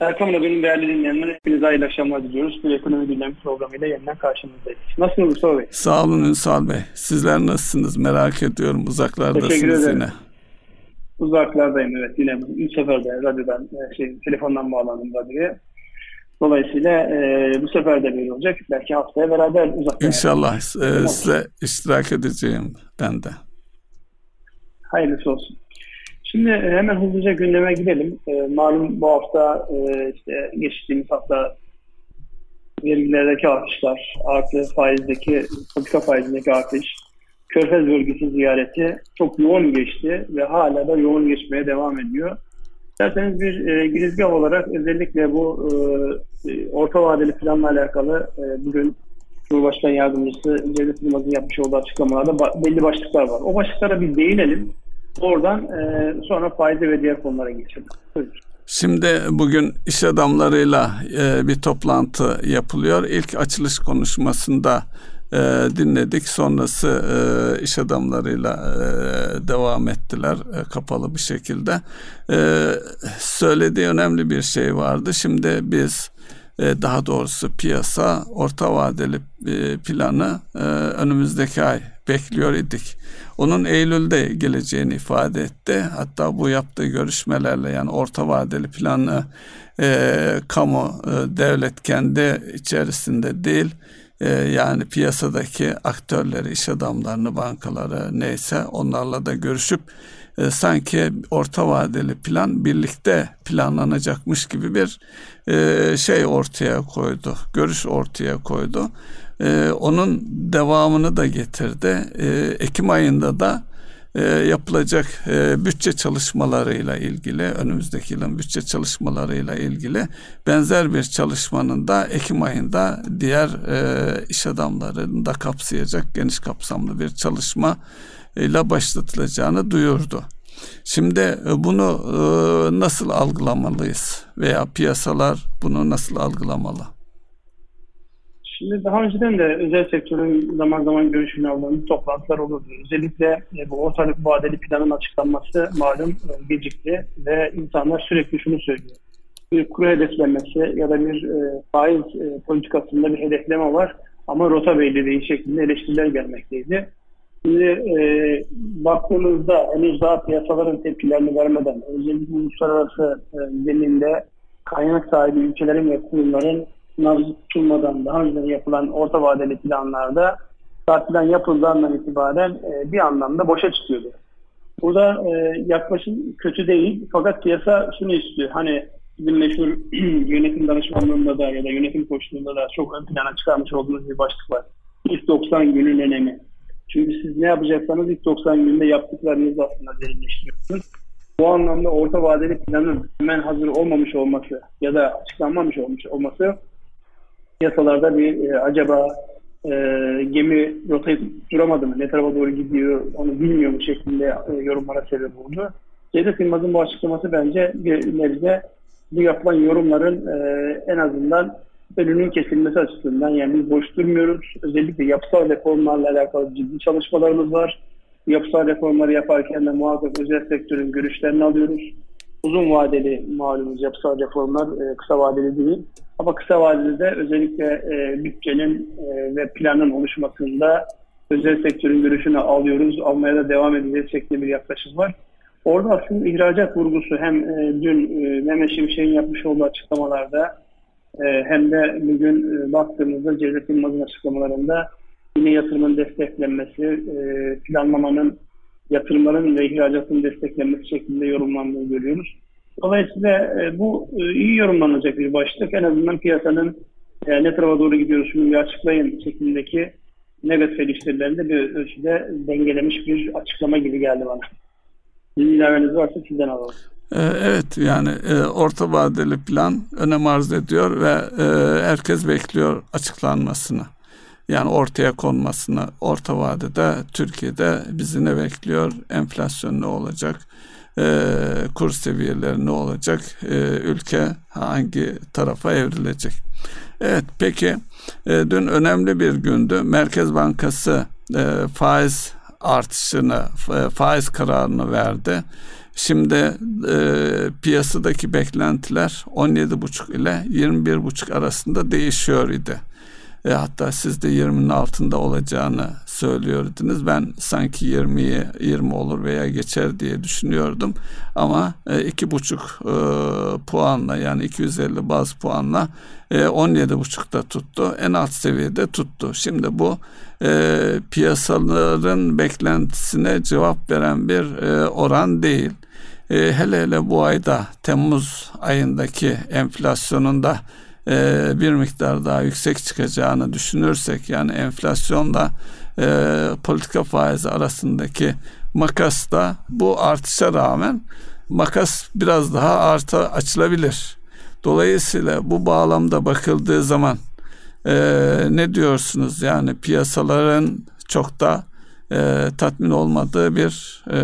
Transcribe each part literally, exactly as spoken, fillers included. Erkam Haber'in değerli dinleyenler, hepinize hayırlı akşamlar diliyoruz. Bir ekonomi gündemi programıyla yeniden karşınızdayız. Nasılsınız Mustafa Bey? Sağ olun Ünsal Bey. Sizler nasılsınız? Merak ediyorum. Uzaklardasınız. Teşekkür ederim. Yine. Uzaklardayım, evet. Yine üç sefer de radyodan, şey, telefondan bağlandım radyoya. Dolayısıyla e, bu sefer de böyle olacak. Belki haftaya beraber uzaklarda. İnşallah. E, size iştirak edeceğim ben de. Hayırlısı olsun. Şimdi hemen hızlıca gündeme gidelim. E, malum bu hafta e, işte geçtiğimiz hafta vergilerdeki artışlar, artı faizdeki, politika faizindeki artış, Körfez Bölgesi ziyareti çok yoğun geçti ve hala da yoğun geçmeye devam ediyor. İsterseniz bir e, girizgah olarak özellikle bu e, orta vadeli planla alakalı e, bugün Cumhurbaşkanı Yardımcısı Cevdet İlmaz'ın yapmış olduğu açıklamalarda ba- belli başlıklar var. O başlıklara bir değinelim. Oradan e, sonra faize ve diğer konulara geçelim. Şimdi bugün iş adamlarıyla e, bir toplantı yapılıyor. İlk açılış konuşmasında e, dinledik. Sonrası e, iş adamlarıyla e, devam ettiler e, kapalı bir şekilde. E, söylediği önemli bir şey vardı. Şimdi biz e, daha doğrusu piyasa orta vadeli e, planı e, önümüzdeki ay bekliyor idik. Onun Eylül'de geleceğini ifade etti. Hatta bu yaptığı görüşmelerle yani orta vadeli planı e, kamu, e, devlet kendi içerisinde değil, e, yani piyasadaki aktörleri, iş adamlarını, bankaları neyse onlarla da görüşüp e, sanki orta vadeli plan birlikte planlanacakmış gibi bir e, şey ortaya koydu. Görüş ortaya koydu. Ee, onun devamını da getirdi. Ee, Ekim ayında da e, yapılacak e, bütçe çalışmalarıyla ilgili, önümüzdeki yılın bütçe çalışmalarıyla ilgili benzer bir çalışmanın da Ekim ayında diğer e, iş adamlarını da kapsayacak geniş kapsamlı bir çalışma ile başlatılacağını duyurdu. Şimdi bunu e, nasıl algılamalıyız veya piyasalar bunu nasıl algılamalı? Şimdi daha önceden de özel sektörün zaman zaman görüşünü aldığımız toplantılar olurdu. Özellikle bu orta vadeli planın açıklanması malum gecikti ve insanlar sürekli şunu söylüyor. Bir kuru hedeflenmesi ya da bir e, faiz e, politikasında bir hedefleme var ama rota belli değil şeklinde eleştiriler gelmekteydi. Şimdi e, baktığımızda henüz daha piyasaların tepkilerini vermeden özellikle uluslararası e, zeminde kaynak sahibi ülkelerin ve kurumların nazı tutulmadan daha önce yapılan orta vadeli planlarda zaten yapıldığından itibaren e, bir anlamda boşa çıkıyordu. Burada e, yaklaşım kötü değil fakat piyasa şunu istiyor. Hani bizim meşhur yönetim danışmanlığında da ya da yönetim koçluğunda da çok ön plana çıkarmış olduğunuz bir başlık var. İlk doksan günün önemi. Çünkü siz ne yapacaksanız ilk doksan günde yaptıklarınızı aslında derinleştiriyorsunuz. Bu anlamda orta vadeli planın hemen hazır olmamış olması ya da açıklanmamış olmuş olması piyasalarda bir e, acaba e, gemi rotayı duramadı mı, ne tarafa doğru gidiyor onu bilmiyor mu şeklinde e, yorumlara sebep oldu. Cevdet İlmaz'ın bu açıklaması bence bir nebze bu yapılan yorumların e, en azından önünün kesilmesi açısından, yani biz boş durmuyoruz. Özellikle yapısal reformlarla alakalı ciddi çalışmalarımız var. Yapısal reformları yaparken de muhakkak özel sektörün görüşlerini alıyoruz. Uzun vadeli malumuz yapısal reformlar e, kısa vadeli değil. Ama kısa vadede de özellikle e, bütçenin e, ve planın oluşmasında özel sektörün görüşünü alıyoruz, almaya da devam edeceğiz şeklinde bir yaklaşım var. Orada aslında ihracat vurgusu hem e, dün e, Mehmet Şimşek'in yapmış olduğu açıklamalarda e, hem de bugün e, baktığımızda Cevdet İlmaz'ın açıklamalarında yine yatırımın desteklenmesi, e, planlamanın, yatırımların ve ihracatın desteklenmesi şeklinde yorumlandığını görüyoruz. Dolayısıyla bu iyi yorumlanacak bir başlık. En azından piyasanın e, ne tarafa doğru gidiyoruz şunu bir açıklayın şeklindeki negatif eleştirilerinde bir ölçüde dengelemiş bir açıklama gibi geldi bana. Sizin ilaveniz varsa sizden alalım. Evet, yani orta vadeli plan önem arz ediyor ve herkes bekliyor açıklanmasını. Yani ortaya konmasını. Orta vadede Türkiye'de bizi ne bekliyor? Enflasyon ne olacak? E, kur seviyeleri ne olacak, e, ülke hangi tarafa evrilecek? Evet, peki e, dün önemli bir gündü. Merkez Bankası e, faiz artışını, e, faiz kararını verdi. Şimdi e, piyasadaki beklentiler on yedi buçuk ile yirmi bir buçuk arasında değişiyor idi. E, hatta siz de yirminin altında olacağını söylüyordunuz. Ben sanki yirmiye yirmi olur veya geçer diye düşünüyordum. Ama e, iki buçuk e, puanla, yani iki yüz elli baz puanla e, on yedi buçukta tuttu. En alt seviyede tuttu. Şimdi bu e, piyasaların beklentisine cevap veren bir e, oran değil. E, hele hele bu ayda, Temmuz ayındaki enflasyonunda Ee, bir miktar daha yüksek çıkacağını düşünürsek, yani enflasyonla e, politika faizi arasındaki makas da, bu artışa rağmen makas biraz daha arta açılabilir. Dolayısıyla bu bağlamda bakıldığı zaman e, ne diyorsunuz? Yani piyasaların çok da e, tatmin olmadığı bir e,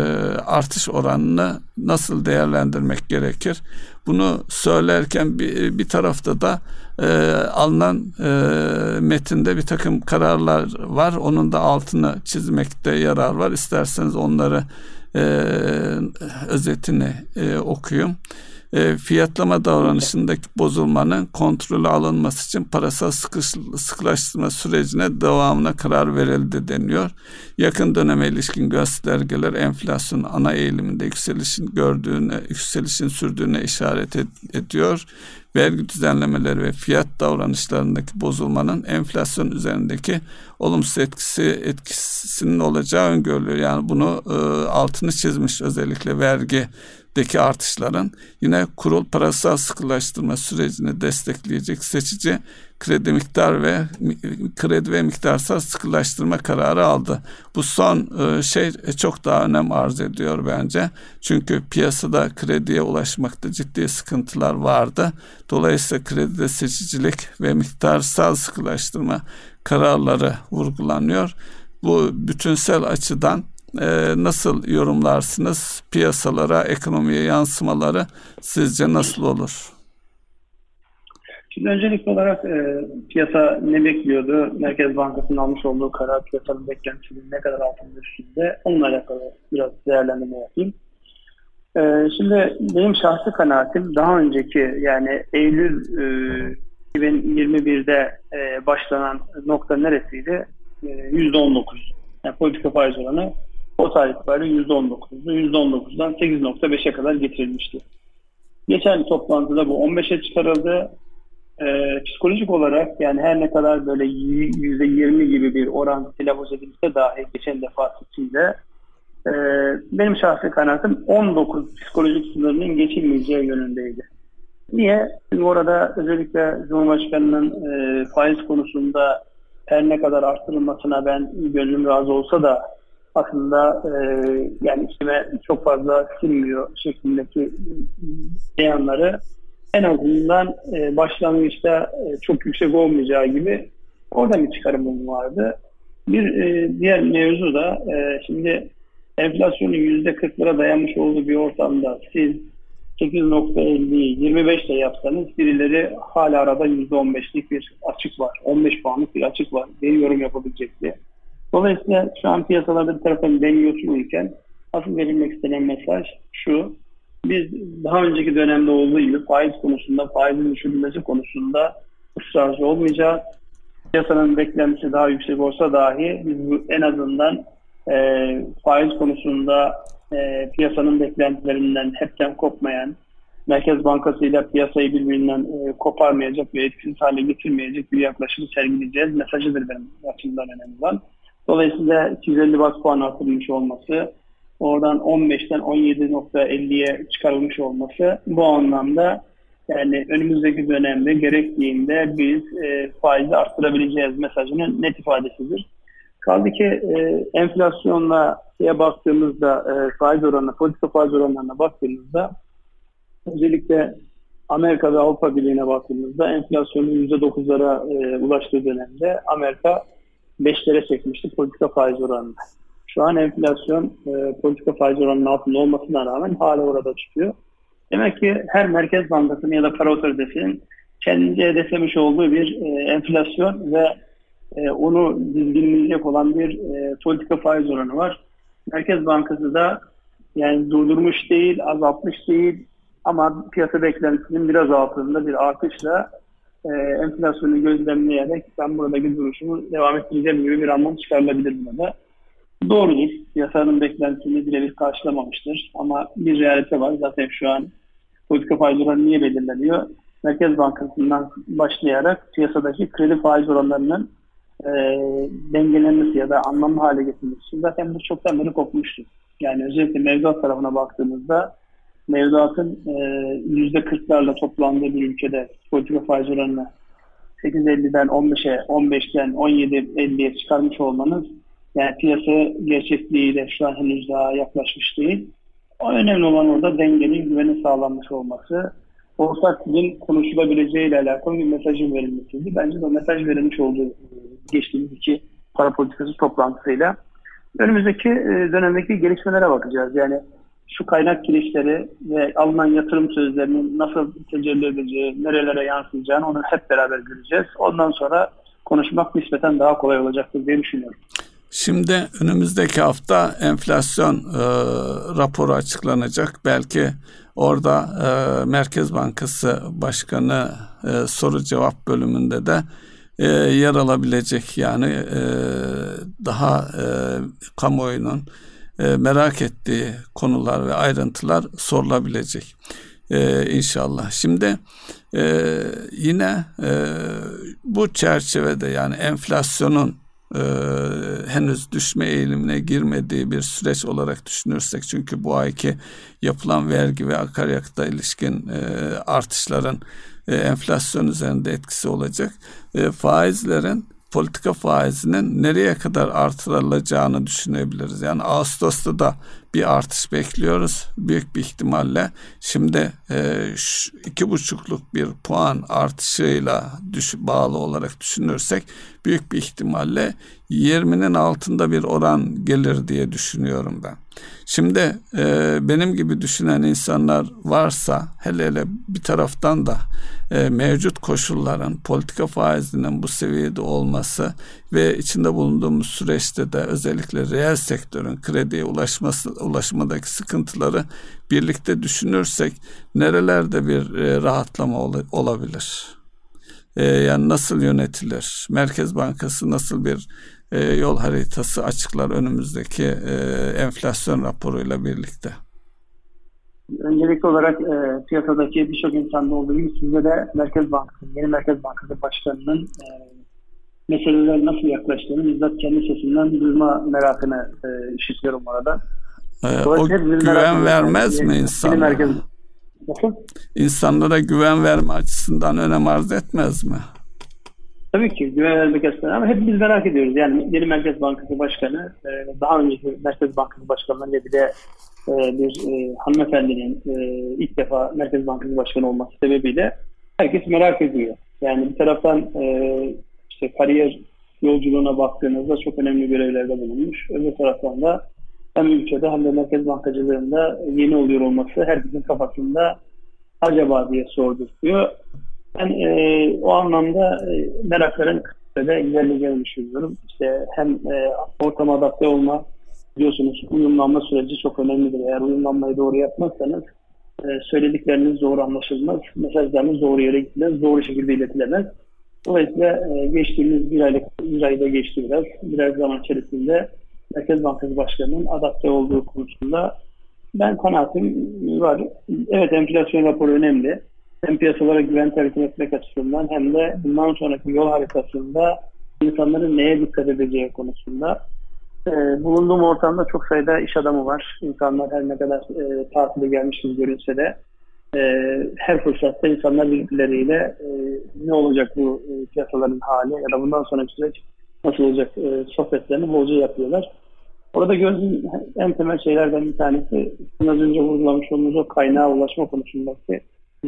artış oranını nasıl değerlendirmek gerekir? Bunu söylerken bir, bir tarafta da e, alınan e, metinde bir takım kararlar var. Onun da altını çizmekte yarar var. İsterseniz onları e, özetini e, okuyayım. E, fiyatlama davranışındaki bozulmanın kontrolü alınması için parasal sıkış, sıklaştırma sürecine devamına karar verildi deniyor. Yakın döneme ilişkin göstergeler enflasyonun ana eğiliminde yükselişin gördüğüne, yükselişin sürdüğüne işaret ediyor. Vergi düzenlemeleri ve fiyat davranışlarındaki bozulmanın enflasyon üzerindeki olumsuz etkisi etkisinin olacağı öngörülüyor. Yani bunu e, altını çizmiş, özellikle vergideki artışların. Yine kurul parasal sıkılaştırma sürecini destekleyecek seçici kredi miktar ve kredi ve miktarsal sıkılaştırma kararı aldı. Bu son şey çok daha önem arz ediyor bence. Çünkü piyasada krediye ulaşmakta ciddi sıkıntılar vardı. Dolayısıyla kredide seçicilik ve miktarsal sıkılaştırma kararları vurgulanıyor. Bu bütünsel açıdan Ee, nasıl yorumlarsınız? Piyasalara, ekonomiye yansımaları sizce nasıl olur? Şimdi öncelikli olarak e, piyasa ne bekliyordu? Merkez Bankası'nın almış olduğu karar piyasanın beklentisinin ne kadar altında üstünde? Onunla alakalı biraz değerlendirme yapayım. E, şimdi benim şahsi kanaatim, daha önceki, yani Eylül e, iki bin yirmi birde e, başlanan nokta neresiydi? E, yüzde on dokuz. Yani politika faiz oranı o tarih itibariyle yüzde on dokuzdu. yüzde on dokuzdan sekiz nokta beşe kadar getirilmişti. Geçen toplantıda bu on beşe çıkarıldı. Ee, psikolojik olarak, yani her ne kadar böyle yüzde yirmi gibi bir oran telaffuz edilse dahi geçen defa içinde e, benim şahsi kanaatim on dokuz psikolojik sınırının geçilmeyeceği yönündeydi. Niye? Çünkü orada özellikle Cumhurbaşkanı'nın e, faiz konusunda her ne kadar arttırılmasına ben gönlüm razı olsa da aslında e, yani içime çok fazla sinmiyor şeklindeki beyanları, en azından e, başlangıçta e, çok yüksek olmayacağı gibi oradan bir çıkarımım vardı. Bir e, diğer mevzu da e, şimdi enflasyonun yüzde kırklara dayanmış olduğu bir ortamda siz sekiz nokta elliyi yirmi beş ile yapsanız birileri hala arada yüzde on beşlik bir açık var. on beş puanlık bir açık var. Benim yorum yapabilecekti. Dolayısıyla şu an piyasalarda bir taraftan deniyorsunuzken asıl verilmek istenen mesaj şu: biz daha önceki dönemde olduğu gibi faiz konusunda, faizin düşürülmesi konusunda ısrarcı olmayacağız. Piyasanın beklentisi daha yüksek olsa dahi biz en azından e, faiz konusunda E, piyasanın beklentilerinden hepten kopmayan, Merkez Bankası ile piyasayı birbirinden e, koparmayacak ve etkisiz hale getirmeyecek bir yaklaşım sergileyeceğiz mesajıdır benim açımdan önemli olan. Dolayısıyla iki yüz elli baz puan artırılmış olması, oradan on beşten on yedi nokta elliye çıkarılmış olması bu anlamda, yani önümüzdeki dönemde gerektiğinde biz e, faizi arttırabileceğiz mesajının net ifadesidir. Kaldı ki e, enflasyonla şeye baktığımızda, e, faiz oranına, politika faiz oranlarına baktığımızda, özellikle Amerika ve Avrupa Birliği'ne baktığımızda enflasyonun yüzde dokuzlara e, ulaştığı dönemde Amerika beşlere çekmişti politika faiz oranını. Şu an enflasyon e, politika faiz oranının altında olmasına rağmen hala orada çıkıyor. Demek ki her Merkez Bankası'nın ya da para otoritesinin kendince hedeflemiş olduğu bir e, enflasyon ve onu dizginleyecek olan bir e, politika faiz oranı var. Merkez Bankası da Yani durdurmuş değil, azaltmış değil ama piyasa beklentisinin biraz altında bir artışla e, enflasyonu gözlemleyerek ben buradaki duruşumu devam ettireceğim gibi bir anlam çıkarılabilir buna. Doğrudur. Piyasanın beklentisini birebir karşılamamıştır. Ama bir realite var. Zaten şu an politika faiz oranı niye belirleniyor? Merkez Bankası'ndan başlayarak piyasadaki kredi faiz oranlarının e, dengelenmesi ya da anlamlı hale getirilmesi. Zaten bu çoktan beri kopmuştu. Yani özellikle mevduat tarafına baktığımızda mevduatın e, yüzde kırklarla toplandığı bir ülkede politika faiz oranını sekiz elli'den on beşe, on beşten on yedi elliye çıkarmış olmanız, yani piyasa gerçekliğiyle şu an henüz daha yaklaşmış değil. O önemli olan orada dengenin, güvenin sağlanmış olması. Borsa sizin konuşulabileceğiyle alakalı bir mesajın verilmesiydi. Bence de o mesaj verilmiş oldu geçtiğimiz iki para politikası toplantısıyla. Önümüzdeki dönemdeki gelişmelere bakacağız. Yani şu kaynak girişleri ve alınan yatırım sözlerinin nasıl tecelli edeceği, nerelere yansıyacağını onu hep beraber göreceğiz. Ondan sonra konuşmak nispeten daha kolay olacaktır diye düşünüyorum. Şimdi önümüzdeki hafta enflasyon e, raporu açıklanacak. Belki orada e, Merkez Bankası Başkanı e, soru cevap bölümünde de e, yer alabilecek. Yani e, daha e, kamuoyunun e, merak ettiği konular ve ayrıntılar sorulabilecek e, inşallah. Şimdi e, yine e, bu çerçevede yani enflasyonun Ee, henüz düşme eğilimine girmediği bir süreç olarak düşünürsek, çünkü bu ayki yapılan vergi ve akaryakıta ilişkin e, artışların e, enflasyon üzerinde etkisi olacak. E, faizlerin, politika faizinin nereye kadar artırılacağını düşünebiliriz. Yani Ağustos'ta da bir artış bekliyoruz büyük bir ihtimalle. Şimdi e, iki buçukluk bir puan artışıyla düş, bağlı olarak düşünürsek büyük bir ihtimalle yirminin altında bir oran gelir diye düşünüyorum ben. Şimdi e, benim gibi düşünen insanlar varsa, hele hele bir taraftan da e, mevcut koşulların, politika faizinin bu seviyede olması ve içinde bulunduğumuz süreçte de özellikle reel sektörün krediye ulaşması, ulaşmadaki sıkıntıları birlikte düşünürsek nerelerde bir e, rahatlama ol- olabilir? E, yani nasıl yönetilir? Merkez Bankası nasıl bir E, yol haritası açıklar önümüzdeki e, enflasyon raporuyla birlikte? Öncelikli olarak e, piyasadaki birçok insanda olduğu gibi sizde de Merkez Bankası, yeni Merkez Bankası Başkanı'nın e, meselelere nasıl yaklaştığını bizzat kendi sesinden duyma merakını e, işitiyorum orada. E, o güven vermez yani, mi insanlara? Merkez... İnsanlara güven verme açısından önem arz etmez mi? Tabii ki güven vermek açısından, ama hep biz merak ediyoruz. Yani yeni Merkez Bankası Başkanı, daha önceki Merkez Bankası Başkanı'nın bir de bir hanımefendinin ilk defa Merkez Bankası Başkanı olması sebebiyle herkes merak ediyor. Yani bir taraftan işte kariyer yolculuğuna baktığınızda çok önemli görevlerde bulunmuş. Öbür taraftan da hem ülkede hem de merkez bankacılığında yeni oluyor olması herkesin kafasında acaba diye sorduruyor. Ben e, o anlamda e, merakların kısmında ilerleyeceğini düşünüyorum. İşte hem e, ortama adapte olma, biliyorsunuz uyumlanma süreci çok önemlidir. Eğer uyumlanmayı doğru yapmazsanız e, söyledikleriniz doğru anlaşılmaz, mesajlarınız doğru yere gitmez, doğru şekilde iletilemez. Dolayısıyla e, geçtiğimiz bir aylık, bir ayda geçti biraz. Biraz zaman içerisinde Merkez Bankası Başkanı'nın adapte olduğu konusunda ben kanaatim var. Evet, enflasyon raporu önemli. Hem piyasalara güven telkin etmek açısından hem de bundan sonraki yol haritasında insanların neye dikkat edeceği konusunda. Ee, bulunduğum ortamda çok sayıda iş adamı var. İnsanlar her ne kadar e, tatile gelmiş gibi görünse de e, her fırsatta insanlar birbirleriyle e, ne olacak bu e, piyasaların hali ya da bundan sonraki süreç nasıl olacak e, sohbetlerini bolca yapıyorlar. Orada gördüğüm en temel şeylerden bir tanesi az önce vurgulamış olduğumuz o kaynağa ulaşma konusundaki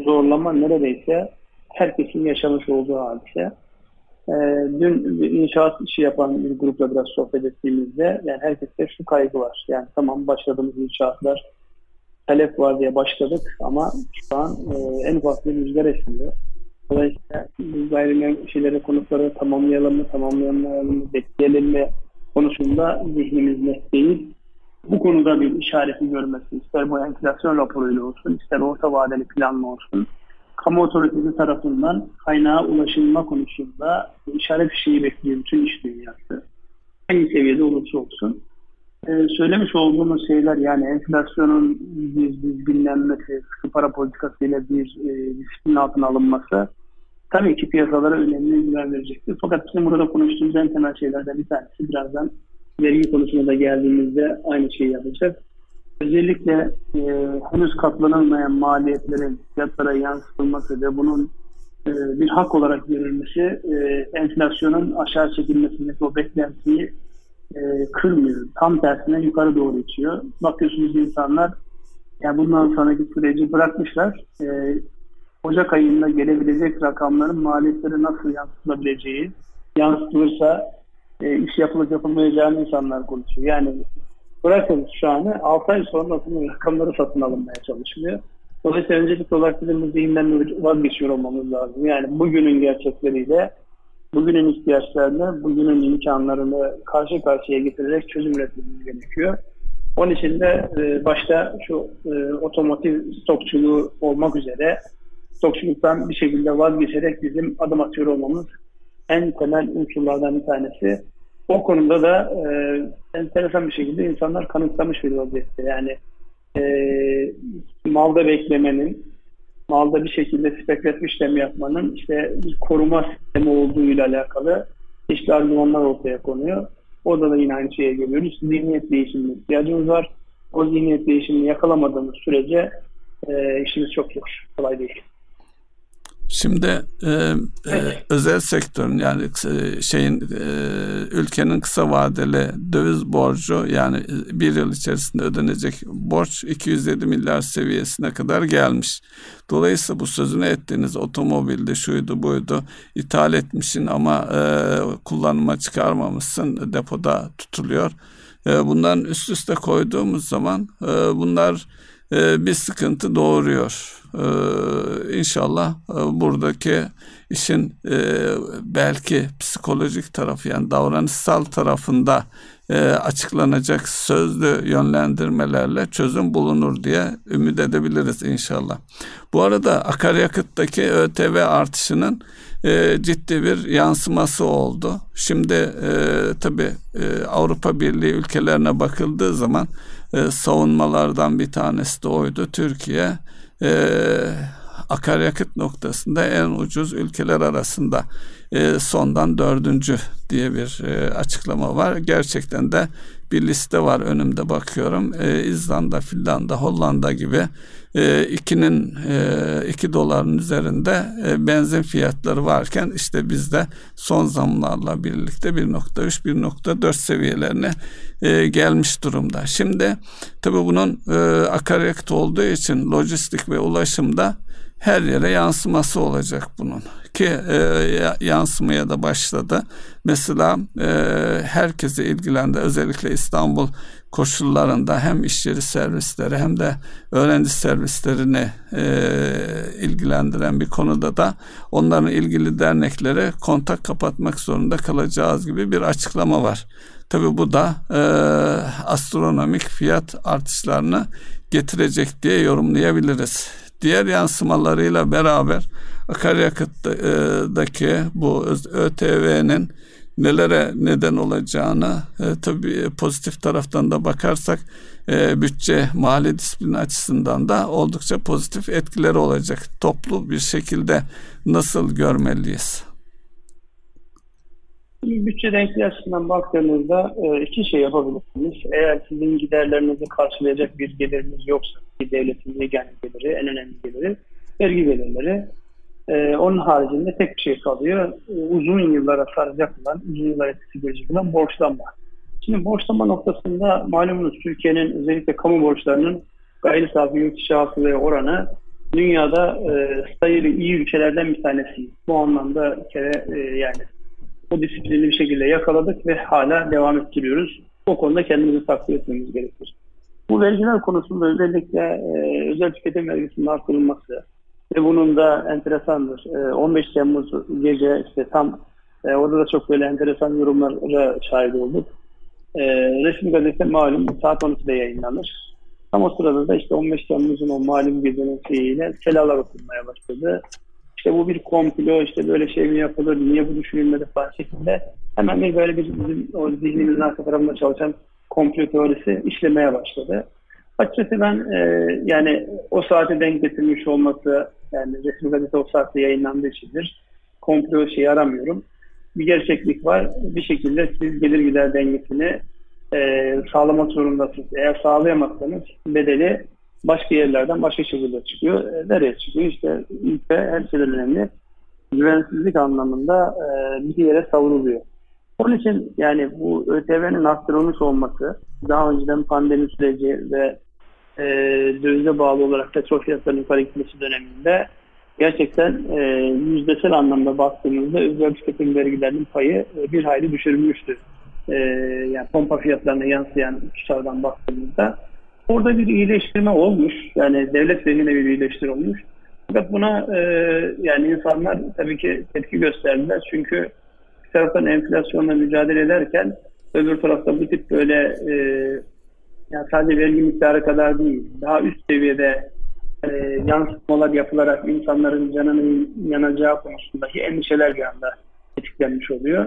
zorlama neredeyse herkesin yaşamış olduğu hadise. Ee, dün bir inşaat işi yapan bir grupla biraz sohbet ettiğimizde yani herkeste şu kaygı var. Yani tamam, başladığımız inşaatlar talep var diye başladık ama şu an e, en ufak bir rüzgar esmiyor. Dolayısıyla bu gayrimenkul şeyleri, konutları tamamlayalım mı, tamamlayalım mı, bekleyelim mi konusunda zihnimiz net değil. Bu konuda bir işaretin görmesi, ister bu enflasyon raporuyla olsun, ister orta vadeli planla olsun, kamu otoritesi tarafından kaynağa ulaşılma konusunda işaret fişeği bekliyor bütün iş dünyası. Hangi seviyede olursa olsun. Ee, söylemiş olduğumuz şeyler, yani enflasyonun dizginlenmesi, sıkı para politikasıyla bir e, disiplin altına alınması tabii ki piyasalara önemli güven verecektir. Fakat bizim burada konuştuğumuz en temel şeylerden bir tanesi, birazdan vergi konusuna da geldiğimizde aynı şeyi yapacağız. Özellikle e, henüz katlanılmayan maliyetlerin fiyatlara yansıtılması ve bunun e, bir hak olarak görülmesi e, enflasyonun aşağı çekilmesindeki o beklentiyi e, kırmıyor. Tam tersine yukarı doğru itiyor. Bakıyorsunuz insanlar yani bundan sonraki süreci bırakmışlar. E, Ocak ayında gelebilecek rakamların maliyetlere nasıl yansıtılabileceği, yansıtılırsa e, iş yapılıp yapılmayacağını insanlar konuşuyor. Yani bırakın şu anı altı ay sonra nasıl rakamları satın alınmaya çalışılıyor. Dolayısıyla öncelikli olarak bizim zihinden vazgeçiyor olmamız lazım. Yani bugünün gerçekleriyle, bugünün ihtiyaçlarını, bugünün imkanlarını karşı karşıya getirerek çözüm üretmemiz gerekiyor. Onun için de e, başta şu e, otomotiv stokçuluğu olmak üzere stokçuluktan bir şekilde vazgeçerek bizim adım atıyor olmamız en temel unsurlardan bir tanesi. O konuda da e, enteresan bir şekilde insanlar kanıtlamış bir vaziyette. Yani e, malda beklemenin, malda bir şekilde spekülatif işlem yapmanın işte bir koruma sistemi olduğuyla alakalı işte argümanlar ortaya konuyor. Orada da yine aynı şeye geliyoruz. Zihniyet değişimine ihtiyacımız var. O zihniyet değişimini yakalamadığımız sürece e, işimiz çok zor, kolay değil. Şimdi e, e, evet. özel sektörün yani e, şeyin e, ülkenin kısa vadeli döviz borcu, yani bir yıl içerisinde ödenecek borç iki yüz yedi milyar seviyesine kadar gelmiş. Dolayısıyla bu sözünü ettiğiniz otomobilde şuydu buydu ithal etmişsin ama e, kullanıma çıkarmamışsın, depoda tutuluyor. E, bunların üst üste koyduğumuz zaman e, bunlar bir sıkıntı doğuruyor. Ee, inşallah buradaki işin e, belki psikolojik tarafı, yani davranışsal tarafında e, açıklanacak sözlü yönlendirmelerle çözüm bulunur diye ümit edebiliriz inşallah. Bu arada akaryakıttaki Ö T V artışının e, ciddi bir yansıması oldu. Şimdi e, tabii e, Avrupa Birliği ülkelerine bakıldığı zaman e, savunmalardan bir tanesi de oydu. Türkiye Ee, akaryakıt noktasında en ucuz ülkeler arasında e, sondan dördüncü diye bir e, açıklama var. Gerçekten de bir liste var önümde, bakıyorum. E, İzlanda, Finlanda, Hollanda gibi e, ikinin e, iki doların üzerinde e, benzin fiyatları varken işte bizde son zamlarla birlikte bir nokta üç, bir nokta dört seviyelerine e, gelmiş durumda. Şimdi tabii bunun e, akaryakıt olduğu için lojistik ve ulaşımda her yere yansıması olacak bunun, ki e, yansımaya da başladı. Mesela e, herkesi ilgilendi, özellikle İstanbul koşullarında hem iş yeri servisleri hem de öğrenci servislerini e, ilgilendiren bir konuda da onların ilgili derneklere kontak kapatmak zorunda kalacağız gibi bir açıklama var. Tabii bu da e, astronomik fiyat artışlarını getirecek diye yorumlayabiliriz. Diğer yansımalarıyla beraber akaryakıttaki bu Ö T V'nin nelere neden olacağını e, tabii pozitif taraftan da bakarsak e, bütçe, mali disiplin açısından da oldukça pozitif etkileri olacak. Toplu bir şekilde nasıl görmeliyiz? Bütçe denkliği açısından baktığınızda iki şey yapabilirsiniz. Eğer sizin giderlerinizi karşılayacak bir geliriniz yoksa, bir devletin yegane geliri, en önemli geliri vergi gelirleri. Ee, onun haricinde tek bir şey kalıyor. Uzun yıllara saracak olan, uzun yıllara etkisi görecek olan borçlanma. Şimdi borçlanma noktasında malumunuz Türkiye'nin özellikle kamu borçlarının gayri safi yurt içi hasılaya oranı dünyada e, sayılı iyi ülkelerden bir tanesi. Bu anlamda bir kere e, yani o disiplini bir şekilde yakaladık ve hala devam ettiriyoruz. O konuda kendimizi takdir etmemiz gerekir. Bu vergiler konusunda özellikle e, özel tüketim vergisinin artırılması ve bunun da enteresandır. E, on beş Temmuz gece işte tam e, orada da çok böyle enteresan yorumlara şahit olduk. e, Resim Gazetesi malum saat on ikide yayınlanır. Tam o sırada da işte on beş Temmuz'un o malum gecenin şeyiyle kelalar okunmaya başladı. İşte bu bir komplo, işte böyle şey mi yapılır, niye bu düşünülmedi falan şeklinde. Hemen de böyle bir bizim o zihnimizin arka tarafında çalışan komplo teorisi işlemeye başladı. Açıkçası ben e, yani o saate denk getirilmiş olması, yani Resim Gazetesi o saatte yayınlandığı içindir. Komplo şeyi aramıyorum. Bir gerçeklik var. Bir şekilde siz gelir gider dengesini e, sağlamak zorundasınız. Eğer sağlayamazsanız bedeli başka yerlerden başka şekilde çıkıyor. E, nereye çıkıyor? İşte ülke her şeyden önemli. Güvensizlik anlamında e, bir yere savruluyor. Onun için yani bu ÖTV'nin astronomik olması, daha önceden pandemi süreci ve e, dövize bağlı olarak petrol fiyatlarının yukarı gitmesi döneminde gerçekten e, yüzdesel anlamda baktığımızda özel tüketim vergilerinin payı e, bir hayli düşürülmüştü. E, yani pompa fiyatlarına yansıyan tutardan baktığımızda. Orada bir iyileştirme olmuş. Yani devlet lehine bir iyileştirme olmuş. Fakat buna e, yani insanlar tabii ki tepki gösterdiler. Çünkü bir taraftan enflasyonla mücadele ederken öbür tarafta bu tip böyle e, yani sadece vergi miktarı kadar değil, daha üst seviyede E, yansıtmalar yapılarak insanların canının yanacağı konusundaki endişeler bir anda tetiklenmiş oluyor.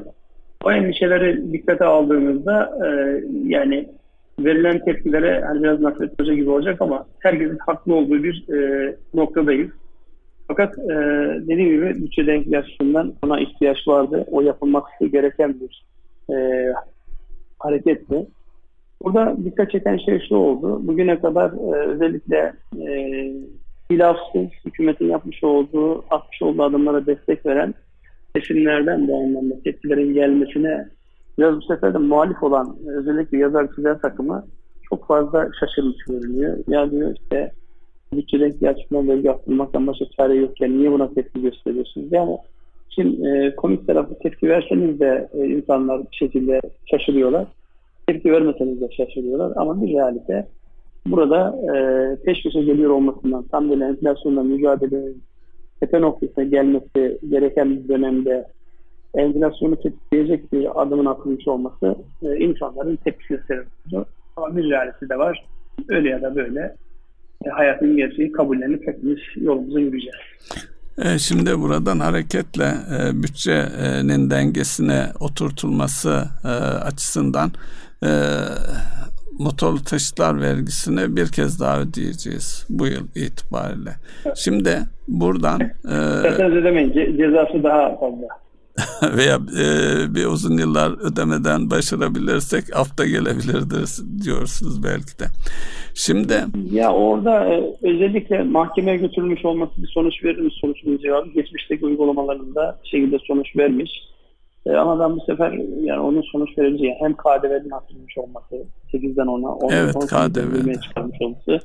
O endişeleri dikkate aldığımızda e, yani verilen tepkilere hani biraz Nasret Hoca gibi olacak ama herkesin haklı olduğu bir e, noktadayız. Fakat e, dediğim gibi bütçe denkleştirmesinden ona ihtiyaç vardı. O yapılması gereken bir e, hareketti. Burada dikkat çeken şey şu oldu. Bugüne kadar e, özellikle e, hilafsız hükümetin yapmış olduğu, atmış olduğu adımlara destek veren seçimlerden bu anlamda tepkilerin gelmesine biraz bu sefer de muhalif olan özellikle yazar çizer takımı çok fazla şaşırmış görünüyor. Yani diyor işte bütçeden ihtiyaçlarına vergi yaptırmaktan başka çare yokken niye buna tepki gösteriyorsunuz? Yani şimdi e, komik tarafı tepki verseniz de e, insanlar bir şekilde şaşırıyorlar. Tepki vermeseniz de şaşırıyorlar ama bir realite burada e, peş peşe geliyor olmasından tam böyle enflasyonla mücadelenin tepe noktasına gelmesi gereken bir dönemde enflasyonu tetikleyecek bir adımın atılmış olması e, insanların tepkisine sebep oldu. Ama bir realite de var. Öyle ya da böyle e, hayatın gerçeği kabullenip hepimiz yolumuza yürüyeceğiz. Şimdi buradan hareketle bütçenin dengesine oturtulması açısından motorlu taşıtlar vergisini bir kez daha ödeyeceğiz bu yıl itibariyle. Şimdi buradan zaten ödemeyin, cezası daha fazla. Veya bir uzun yıllar ödemeden başarabilirsek afta gelebiliriz diyorsunuz belki de. Şimdi ya orada özellikle mahkemeye götürülmüş olması bir sonuç verir mi? Sonuçunu cevabı geçmişteki uygulamalarında bir şekilde sonuç vermiş. Ama ben bu sefer yani onun sonuç vereceği hem K D V'nin arttırılmış olması sekizden ona, ondan evet, on sekizden yirmiye çıkarmış olması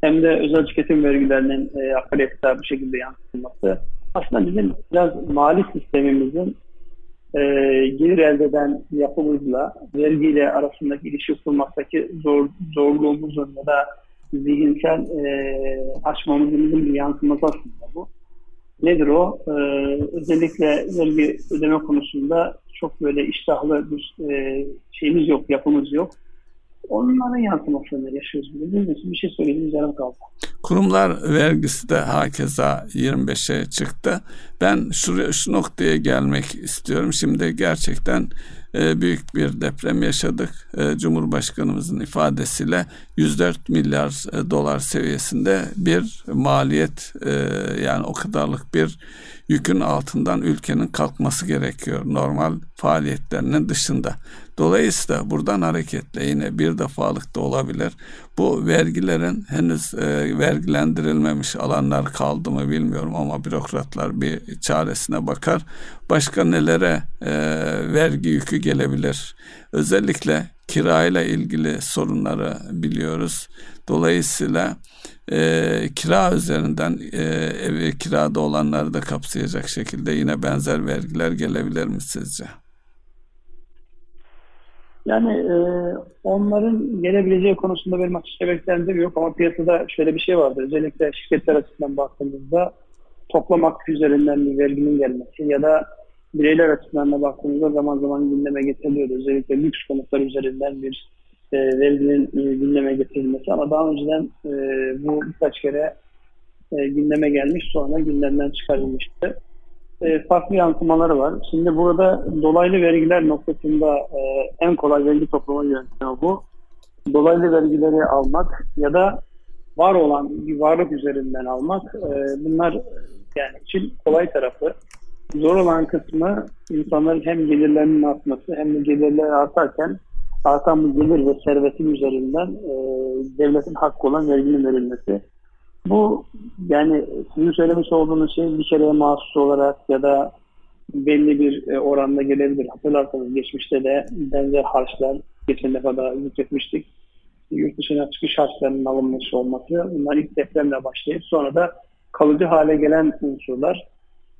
hem de özel tüketim vergilerinin e, akaryakıta bir şekilde yansıtılması aslında bizim biraz mali sistemimizin e, gelir elde eden yapımızla, vergiyle arasındaki ilişki kurmaktaki zor, zorluğumuzun ya da zihinsel e, açmamızın bir yansıması aslında bu. Nedir o? E, özellikle vergi ödeme konusunda çok böyle iştahlı bir e, şeyimiz yok, yapımız yok. Onların yansımasını yaşıyoruz. Bilmiyorum, bir şey söylediğiniz yarım kaldı. Kurumlar vergisi de hakeza yirmi beşe çıktı. Ben şuraya, şu noktaya gelmek istiyorum. Şimdi gerçekten büyük bir deprem yaşadık. Cumhurbaşkanımızın ifadesiyle yüz dört milyar dolar seviyesinde bir maliyet, yani o kadarlık bir yükün altından ülkenin kalkması gerekiyor normal faaliyetlerinin dışında. Dolayısıyla buradan hareketle yine bir defalık da olabilir. Bu vergilerin henüz e, vergilendirilmemiş alanlar kaldı mı bilmiyorum ama bürokratlar bir çaresine bakar. Başka nelere e, vergi yükü gelebilir? Özellikle kirayla ilgili sorunları biliyoruz. Dolayısıyla E, kira üzerinden e, ev kirada olanları da kapsayacak şekilde yine benzer vergiler gelebilir mi sizce? Yani e, onların gelebileceği konusunda benim açıkça beklentim yok ama piyasada şöyle bir şey vardır. Özellikle şirketler açısından baktığımızda toplam hak üzerinden bir verginin gelmesi ya da bireyler açısından baktığımızda zaman zaman gündeme getiriliyordu. Özellikle lüks konutlar üzerinden bir e, verginin e, gündeme getirilmesi. Ama daha önceden e, bu birkaç kere e, gündeme gelmiş, sonra gündemden çıkarılmıştı. E, farklı yansımaları var. Şimdi burada dolaylı vergiler noktasında e, en kolay vergi toplama yöntemi bu. Dolaylı vergileri almak ya da var olan bir varlık üzerinden almak. E, bunlar yani için kolay tarafı. Zor olan kısmı insanların hem gelirlerinin artması hem de gelirleri artarken artan bu gelir ve servetin üzerinden e, devletin hakkı olan verginin verilmesi. Bu yani sizin söylemiş olduğunuz şey bir kereye mahsus olarak ya da belli bir e, oranda gelebilir. Hatırlarsanız geçmişte de benzer harçlar, geçen defa da yükletmiştik. Yurt dışına çıkış harçlarının alınması olması, bunlar ilk depremle başlayıp sonra da kalıcı hale gelen unsurlar.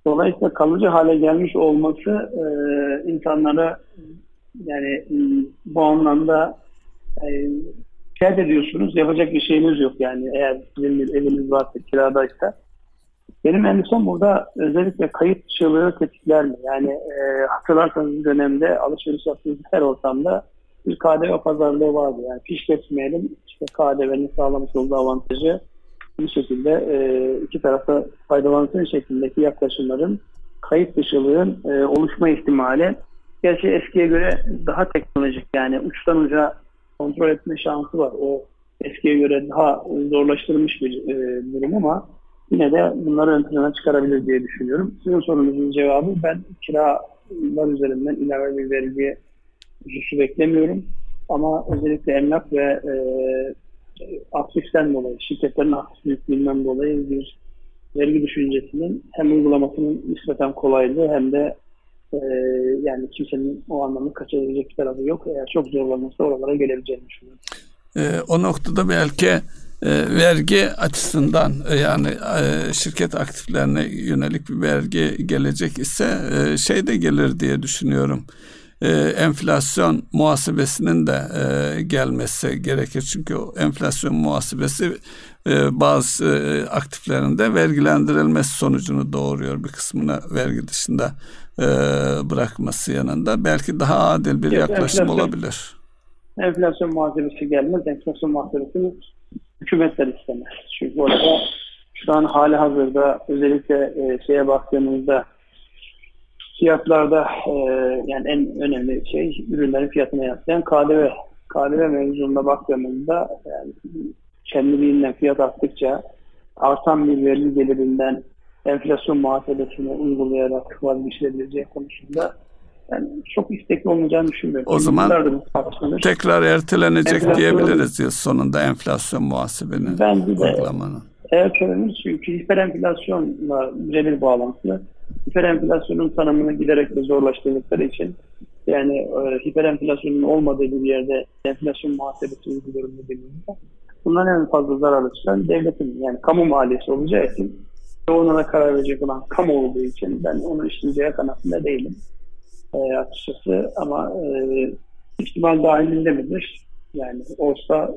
Dolayısıyla kalıcı hale gelmiş olması e, insanlara yani bu anlamda e, şikayet ediyorsunuz, yapacak bir şeyiniz yok yani eğer sizin eviniz varsa, kiradaysa. Benim endişem burada özellikle kayıt çığlığı tetikler mi? Yani e, hatırlarsanız bir dönemde alışveriş yaptığınız her ortamda bir K D V pazarlığı vardı. Yani piş geçmeyelim, işte K D V'nin sağlamış olduğu avantajı bir şekilde e, iki tarafa faydalansın şeklindeki yaklaşımların kayıt dışılığın e, oluşma ihtimali. Gerçi eskiye göre daha teknolojik yani uçtan uca kontrol etme şansı var. O eskiye göre daha zorlaştırılmış bir e, durum ama yine de bunları ön plana çıkarabilir diye düşünüyorum. Sizin sorunuzun cevabı ben kiralar üzerinden ilave bir vergi hususu beklemiyorum. Ama özellikle emlak ve e, aktiften dolayı, şirketlerin aktif büyüklüğünden dolayı bir vergi düşüncesinin hem uygulamasının nispeten kolaylığı hem de e, yani kimsenin o anlamda kaçabilecek bir tarafı yok. Eğer çok zorlanırsa oralara gelebileceğini düşünüyorum. E, o noktada belki e, vergi açısından e, yani e, şirket aktiflerine yönelik bir vergi gelecek ise e, şey de gelir diye düşünüyorum. Ee, enflasyon muhasebesinin de e, gelmesi gerekir. Çünkü o enflasyon muhasebesi e, bazı e, aktiflerin de vergilendirilmesi sonucunu doğuruyor. Bir kısmını vergi dışında e, bırakması yanında. Belki daha adil bir evet, yaklaşım enflasyon, olabilir. Enflasyon muhasebesi gelmez. Enflasyon muhasebesini hükümetler istemez. Çünkü orada şu an hali hazırda özellikle e, şeye baktığımızda fiyatlarda e, yani en önemli şey ürünlerin fiyatına yansıyan K D V. K D V mevzunda baktığımızda yani kendiliğinden fiyat arttıkça artan bir vergi gelirinden enflasyon muhasebesini uygulayarak vazgeçilebileceği konusunda yani çok istekli olmayacağını düşünmüyorum. O zaman tekrar ertelenecek enflasyon diyebiliriz yıl sonunda enflasyon muhasebesini uygulamanın. Ertelenir çünkü hiperenflasyonla birebir bağlantılı. Hiperenflasyonun tanımını giderek de zorlaştırdıkları için yani e, hiperenflasyonun olmadığı bir yerde enflasyon muhasebesi uygulandığı durumda bundan en fazla zararlı çıkan devletin yani kamu maliyesi olacağı için ve ona da karar verecek olan kamu olduğu için ben onu işleyeceği kanatında değilim e, açıkçası ama e, ihtimal dahilinde midir? Yani olsa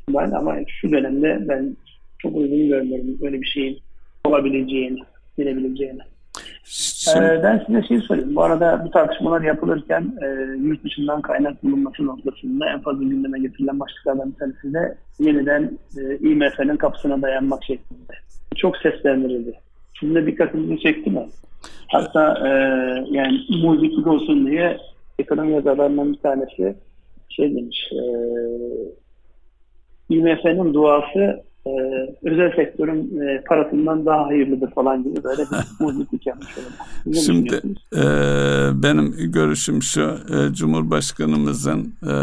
ihtimal ama şu dönemde ben çok uygun görmüyorum öyle bir şeyin olabileceğini. Bilebileceğini. Ee, ben size şey sorayım. Bu arada bu tartışmalar yapılırken e, yurt dışından kaynak bulunması noktasında en fazla gündeme getirilen başlıklardan bir tanesi de yeniden e, I M F'nin kapısına dayanmak şeklinde. Çok seslendirildi. Şimdi dikkatinizi çekti mi? Hatta e, yani mucitlik olsun diye ekonomi yazarlarından bir tanesi şey demiş. E, I M F'nin duası Ee, özel sektörün e, parasından daha hayırlıdır falan gibi böyle bir mucitlik yapmış olalım. Şimdi e, benim görüşüm şu, e, Cumhurbaşkanımızın e,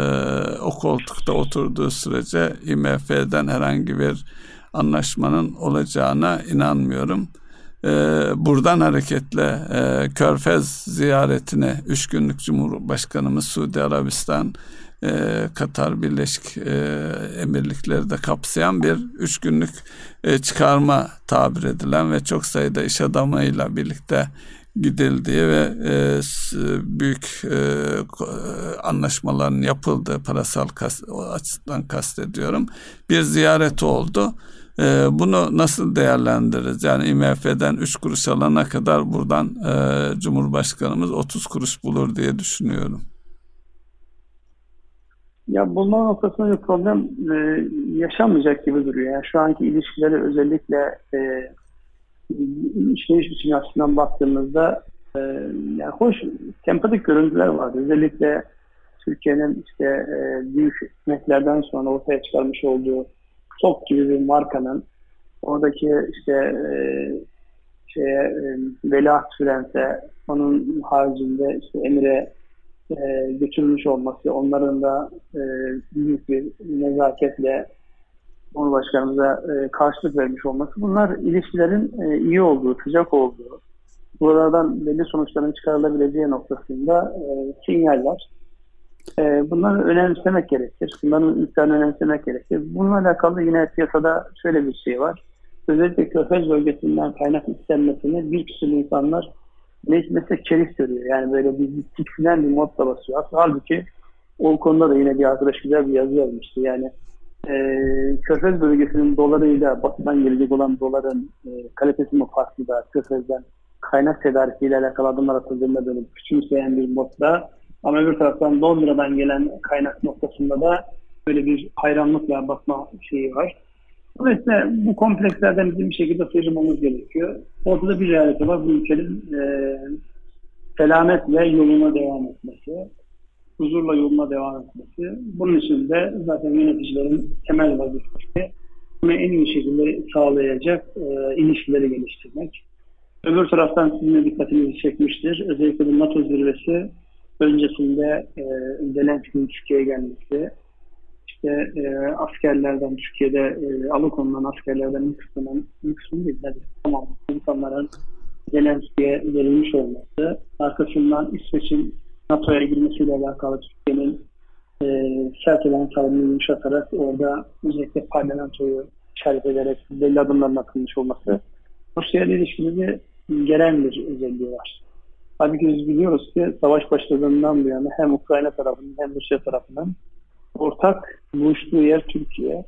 o koltukta oturduğu sürece I M F'den herhangi bir anlaşmanın olacağına inanmıyorum. E, buradan hareketle e, Körfez ziyaretine üç günlük Cumhurbaşkanımız Suudi Arabistan, Katar, Birleşik Emirlikleri de kapsayan bir üç günlük çıkarma tabir edilen ve çok sayıda iş adamıyla birlikte gidildiği ve büyük anlaşmaların yapıldığı parasal açıdan kastediyorum bir ziyaret oldu. E, bunu nasıl değerlendiririz? Yani I M F'den üç kuruş alana kadar buradan e, Cumhurbaşkanımız otuz kuruş bulur diye düşünüyorum. Ya bulma noktasında bir problem e, yaşanmayacak gibi duruyor. Yani şu anki ilişkileri özellikle e, işleyiş biçimi açısından baktığımızda e, yani hoş, sempatik görüntüler vardı. Özellikle Türkiye'nin işte e, büyük hükümetlerden sonra ortaya çıkarmış olduğu T O P gibi bir markanın oradaki işte e, şeye e, veliaht Prens'e, onun haricinde işte emire e, götürülmüş olması, onların da e, büyük bir nezaketle Cumhurbaşkanımıza e, karşılık vermiş olması, bunlar ilişkilerin e, iyi olduğu, sıcak olduğu, buralardan belli sonuçların çıkarılabileceği noktasında e, sinyaller. Bunları önemsemek gerekir. Bunların ülkelerini önemsemek gerekir. Bununla alakalı yine piyasada şöyle bir şey var. Özellikle Körfez bölgesinden kaynak istenmesini bir kısım insanlar neyse çelişik görüyor. Yani böyle bir tiksinen bir modla basıyor. Halbuki o konuda da yine bir arkadaş güzel bir yazı yazmıştı. Yani e, Körfez bölgesinin dolarıyla batıdan gelecek olan doların e, kalitesi mi farklı da Körfez'den kaynak tedarikiyle alakalı adımlar atıldığında böyle küçümseyen bir modla, ama öbür taraftan Londra'dan gelen kaynak noktasında da böyle bir hayranlıkla bakma şeyi var. Dolayısıyla bu komplekslerden bizim bir şekilde sıyrılmamız gerekiyor. Ortada bir realite var. Bu ülkenin e, selametle yoluna devam etmesi, huzurla yoluna devam etmesi. Bunun için de zaten yöneticilerin temel vazifesi bunu en iyi şekilde sağlayacak e, ilişkileri geliştirmek. Öbür taraftan sizin dikkatinizi çekmiştir. Özellikle bu NATO zirvesi öncesinde e, Zelenski'nin Türkiye'ye gelmesi, işte e, askerlerden Türkiye'de e, alıkonulan askerlerden bir kısmının bir kısmı değil, tamam, insanların Zelenski'ye verilmiş olması, arkasından İsveç'in NATO'ya girmesiyle alakalı Türkiye'nin e, sert olan tavrını yumuşatarak orada özellikle parlamentoyu işaret ederek belli adımların atılmış olması, Rusya'yla ilişkimizi gelen bir özelliği var. Tabii ki biz biliyoruz ki savaş başladığından bu yana hem Ukrayna tarafından hem Rusya tarafından ortak buluştuğu yer Türkiye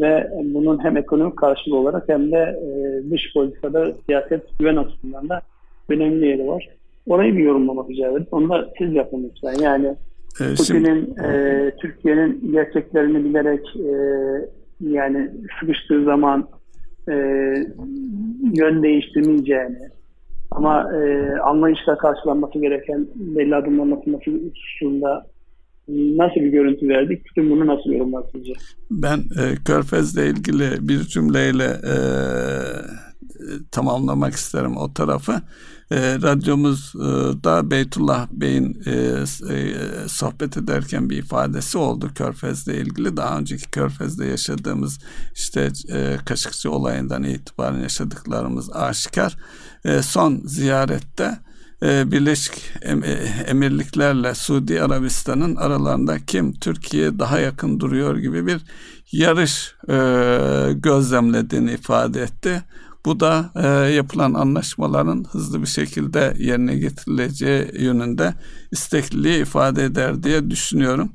ve bunun hem ekonomik karşılığı olarak hem de e, dış politikada siyaset güven açısından da önemli yeri var. Orayı bir yorumlamak rica edin. Onu da siz yapın lütfen. Yani evet, Putin'in, e, Türkiye'nin gerçeklerini bilerek e, yani sıkıştığı zaman e, yön değiştirmeyeceğini, ama e, anlayışla karşılanması gereken belli adımların atılması hususunda nasıl bir görüntü verdik? Bütün bunu nasıl yorumlarsınca? Ben e, Körfez'le ilgili bir cümleyle e, tamamlamak isterim o tarafı. E, radyomuzda Beytullah Bey'in e, e, sohbet ederken bir ifadesi oldu Körfez'le ilgili. Daha önceki Körfez'de yaşadığımız işte e, Kaşıkçı olayından itibaren yaşadıklarımız aşikar. E, son ziyarette Birleşik Emirliklerle Suudi Arabistan'ın aralarında kim Türkiye'ye daha yakın duruyor gibi bir yarış gözlemlediğini ifade etti. Bu da yapılan anlaşmaların hızlı bir şekilde yerine getirileceği yönünde istekliliği ifade eder diye düşünüyorum.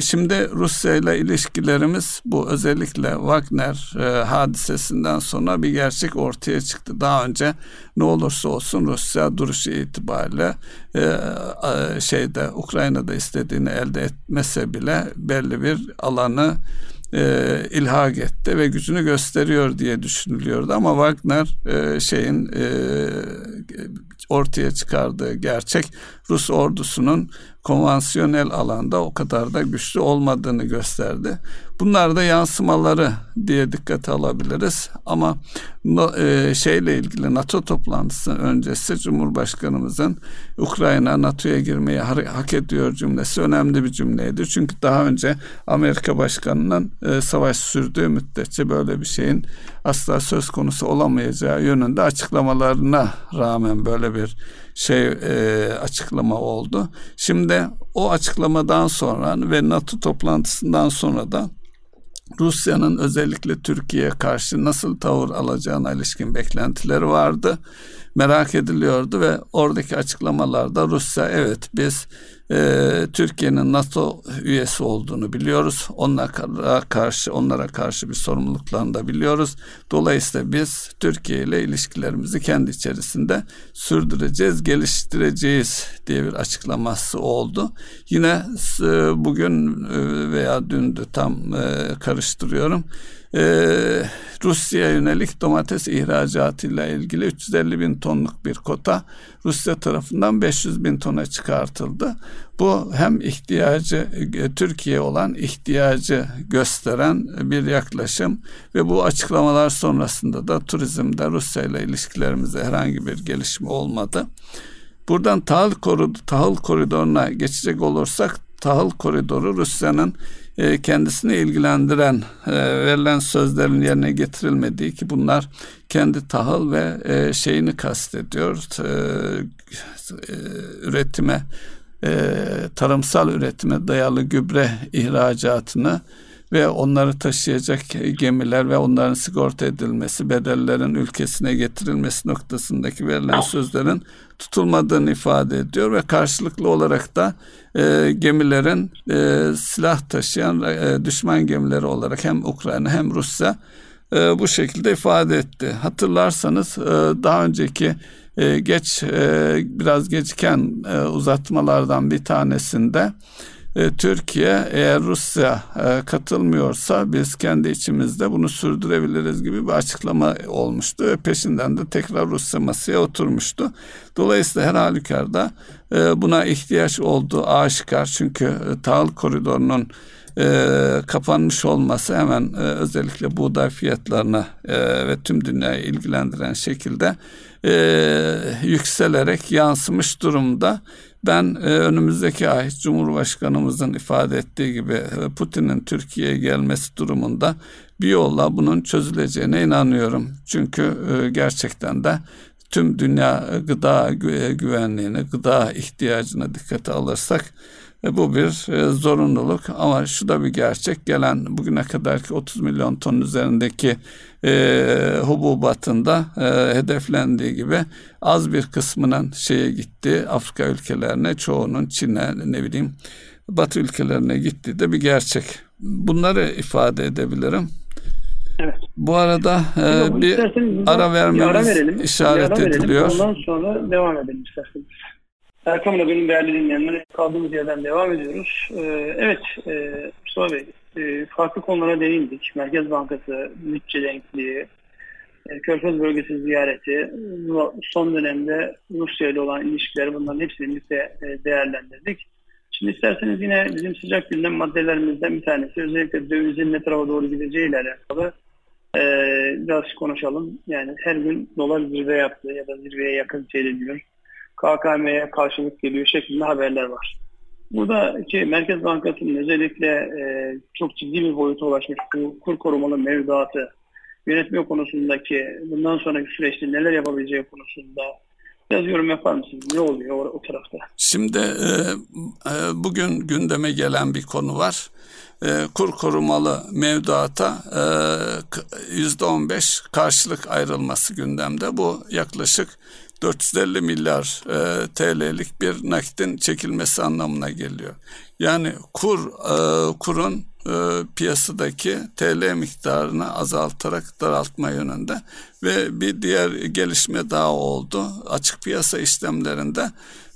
Şimdi Rusya ile ilişkilerimiz bu özellikle Wagner hadisesinden sonra bir gerçek ortaya çıktı. Daha önce ne olursa olsun Rusya duruşu itibariyle şeyde Ukrayna'da istediğini elde etmese bile belli bir alanı E, ilhak etti ve gücünü gösteriyor diye düşünülüyordu, ama Wagner e, şeyin e, ortaya çıkardığı gerçek Rus ordusunun konvansiyonel alanda o kadar da güçlü olmadığını gösterdi. Bunlar da yansımaları diye dikkate alabiliriz, ama e, şeyle ilgili NATO toplantısı öncesi Cumhurbaşkanımızın Ukrayna NATO'ya girmeyi hak ediyor cümlesi önemli bir cümleydi. Çünkü daha önce Amerika Başkanı'nın e, savaş sürdüğü müddetçe böyle bir şeyin asla söz konusu olamayacağı yönünde açıklamalarına rağmen böyle bir şey e, açıklama oldu. Şimdi o açıklamadan sonra ve NATO toplantısından sonra da Rusya'nın özellikle Türkiye'ye karşı nasıl tavır alacağına ilişkin beklentileri vardı, merak ediliyordu ve oradaki açıklamalarda Rusya evet biz e, Türkiye'nin NATO üyesi olduğunu biliyoruz. Onlara karşı, onlara karşı bir sorumluluklarını da biliyoruz. Dolayısıyla biz Türkiye ile ilişkilerimizi kendi içerisinde sürdüreceğiz, geliştireceğiz diye bir açıklaması oldu. Yine e, bugün veya dündü, tam e, karıştırıyorum. Ee, Rusya'ya yönelik domates ihracatıyla ilgili üç yüz elli bin tonluk bir kota Rusya tarafından beş yüz bin tona çıkartıldı. Bu hem ihtiyacı, Türkiye olan ihtiyacı gösteren bir yaklaşım ve bu açıklamalar sonrasında da turizmde Rusya ile ilişkilerimizde herhangi bir gelişme olmadı. Buradan tahıl, korid- tahıl koridoruna geçecek olursak, tahıl koridoru Rusya'nın kendisini ilgilendiren, verilen sözlerin yerine getirilmediği, ki bunlar kendi tahıl ve şeyini kastediyor, üretime, tarımsal üretime dayalı gübre ihracatını ve onları taşıyacak gemiler ve onların sigorta edilmesi, bedellerin ülkesine getirilmesi noktasındaki verilen sözlerin tutulmadığını ifade ediyor ve karşılıklı olarak da e, gemilerin e, silah taşıyan e, düşman gemileri olarak hem Ukrayna hem Rusya e, bu şekilde ifade etti. Hatırlarsanız e, daha önceki e, geç e, biraz geçken e, uzatmalardan bir tanesinde Türkiye eğer Rusya katılmıyorsa biz kendi içimizde bunu sürdürebiliriz gibi bir açıklama olmuştu ve peşinden de tekrar Rusya masaya oturmuştu. Dolayısıyla her halükarda buna ihtiyaç olduğu aşikar, çünkü tahıl koridorunun kapanmış olması hemen özellikle buğday fiyatlarına ve tüm dünyayı ilgilendiren şekilde yükselerek yansımış durumda. Ben önümüzdeki ay Cumhurbaşkanımızın ifade ettiği gibi Putin'in Türkiye'ye gelmesi durumunda bir yolla bunun çözüleceğine inanıyorum. Çünkü gerçekten de tüm dünya gıda güvenliğine, gıda ihtiyacına dikkate alırsak bu bir zorunluluk. Ama şu da bir gerçek, gelen bugüne kadarki otuz milyon ton üzerindeki e, hububatında e, hedeflendiği gibi az bir kısmının şeye gitti, Afrika ülkelerine, çoğunun Çin'e, ne bileyim Batı ülkelerine gitti de bir gerçek. Bunları ifade edebilirim. Evet. Bu arada e, bir ara vermemiz işaret ediliyor. Ondan sonra devam edelim isterseniz. Erkam'la benim değerli dinleyenlere kaldığımız yerden devam ediyoruz. Ee, evet, e, Mustafa Bey, e, farklı konulara değindik. Merkez Bankası, bütçe denkliği, e, Körfez Bölgesi ziyareti, son dönemde Rusya ile olan ilişkileri, bunların hepsini birlikte e, değerlendirdik. Şimdi isterseniz yine bizim sıcak gündem maddelerimizden bir tanesi, özellikle dövizin ne tarafa doğru gideceği ile alakalı e, biraz konuşalım. Yani her gün dolar zirve yaptı ya da zirveye yakın seyrediyor. K K M'ye karşılık geliyor şeklinde haberler var. Buradaki Merkez Bankası'nın özellikle e, çok ciddi bir boyuta ulaşmış bu kur korumalı mevduatı yönetme konusundaki, bundan sonraki süreçte neler yapabileceği konusunda biraz yorum yapar mısınız? Ne oluyor o, o tarafta? Şimdi e, e, bugün gündeme gelen bir konu var. E, kur korumalı mevduata e, yüzde on beş karşılık ayrılması gündemde. Bu yaklaşık dört yüz elli milyar e, T L'lik bir nakdin çekilmesi anlamına geliyor. Yani kur e, kurun e, piyasadaki T L miktarını azaltarak daraltma yönünde. Ve bir diğer gelişme daha oldu. Açık piyasa işlemlerinde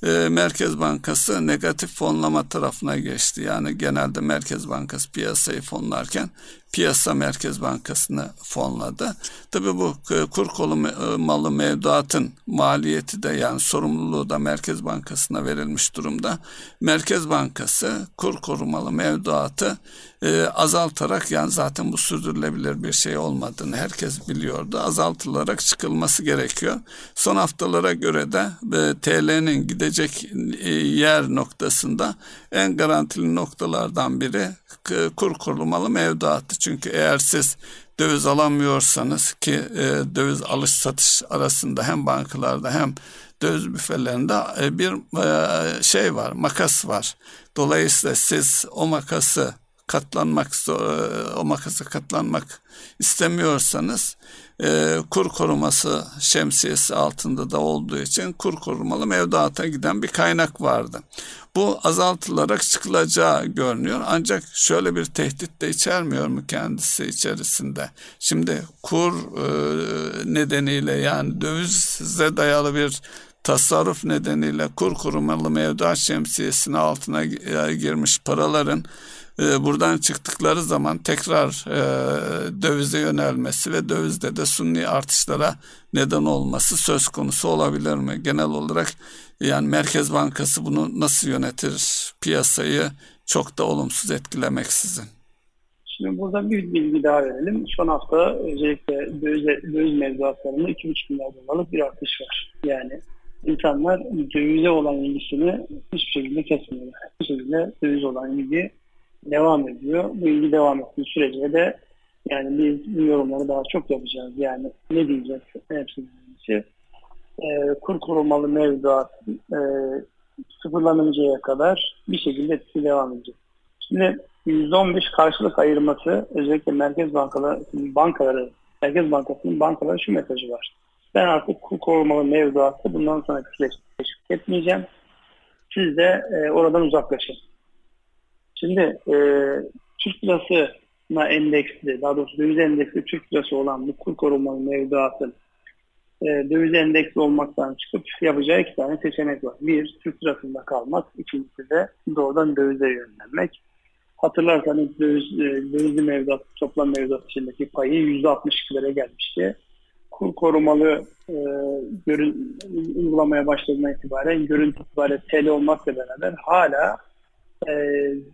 e, Merkez Bankası negatif fonlama tarafına geçti. Yani genelde Merkez Bankası piyasayı fonlarken piyasa Merkez Bankası'nı fonladı. Tabii bu e, kur korumalı mevduatın maliyeti de, yani sorumluluğu da Merkez Bankası'na verilmiş durumda. Merkez Bankası kur korumalı mevduatı e, azaltarak, yani zaten bu sürdürülebilir bir şey olmadığını herkes biliyordu. Azalt olarak çıkılması gerekiyor. Son haftalara göre de e, T L'nin gidecek e, yer noktasında en garantili noktalardan biri e, kur korumalı mevduattı. Çünkü eğer siz döviz alamıyorsanız, ki e, döviz alış satış arasında hem bankalarda hem döviz büfelerinde e, bir e, şey var, makas var. Dolayısıyla siz o makası katlanmak o makasa katlanmak istemiyorsanız e, kur koruması şemsiyesi altında da olduğu için kur korumalı mevduata giden bir kaynak vardı. Bu azaltılarak çıkılacağı görünüyor. Ancak şöyle bir tehdit de içermiyor mu kendisi içerisinde? Şimdi kur e, nedeniyle, yani dövize dayalı bir tasarruf nedeniyle kur korumalı mevduat şemsiyesinin altına girmiş paraların buradan çıktıkları zaman tekrar dövize yönelmesi ve dövizde de suni artışlara neden olması söz konusu olabilir mi? Genel olarak yani Merkez Bankası bunu nasıl yönetir, piyasayı çok da olumsuz etkilemeksizin? Şimdi burada bir bilgi daha verelim. Son hafta özellikle döviz, döviz mevduatlarında iki buçuk milyar dolarlık bir artış var. Yani insanlar dövize olan ilgisini hiçbir şekilde kesmiyorlar. Hiçbir şekilde döviz olan ilgi devam ediyor. Bu ilgi devam ettiği sürece de yani biz bu yorumları daha çok yapacağız. Yani ne diyeceğiz? Hepsi birisi. E, kur korumalı mevduat e, sıfırlanıncaya kadar bir şekilde etkisi devam edecek. Şimdi yüzde on beş karşılık ayırması, özellikle Merkez Bankaları, bankaları Merkez Bankası'nın bankalara şu mesajı var: ben artık kur korumalı mevduatı bundan sonra teşvik etmeyeceğim. Siz de e, oradan uzaklaşın. Şimdi e, Türk lirasına endeksli, daha doğrusu döviz endeksli Türk lirası olan bu kur korumalı mevduatın e, döviz endeksli olmaktan çıkıp yapacağı iki tane seçenek var. Bir, Türk lirasında kalmak. İkincisi de doğrudan dövize yönlenmek. Hatırlarsanız döviz, dövizli mevduat, toplam mevduat içindeki payı yüzde altmış ikilere gelmişti. Kur korumalı e, görün, uygulamaya başladığından itibaren görüntü itibariyle T L olmakla beraber hala e,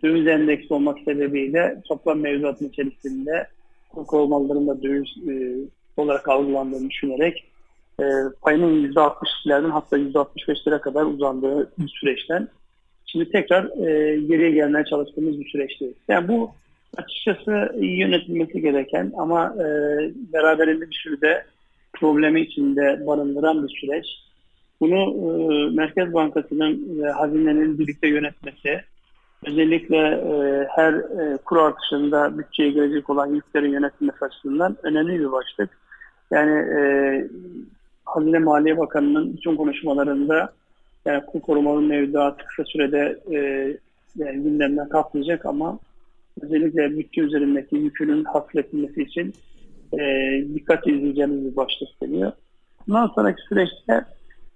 döviz endeksi olmak sebebiyle toplam mevduatın içerisinde kur korumalıların da döviz e, olarak algılandığını düşünerek e, payının yüzde altmış ikilerden hatta yüzde altmış beşlere kadar uzandığı bir süreçten şimdi tekrar e, geriye gelmeye çalıştığımız bir süreçteyiz. Yani bu açıkçası iyi yönetilmesi gereken ama e, beraberinde bir sürü de problemi içinde barındıran bir süreç. Bunu e, Merkez Bankası'nın ve hazinenin birlikte yönetmesi, özellikle e, her e, kur artışında bütçeye gelecek olan yüklerin yönetilmesi açısından önemli bir başlık. Yani e, Hazine Maliye Bakanı'nın bütün konuşmalarında yani kur korumalı mevduat kısa sürede e, yani gündemden kalkmayacak ama özellikle bütçe üzerindeki yükünün hafifletilmesi için E, dikkatli izleyeceğimiz bir başlık geliyor. Bundan sonraki süreçte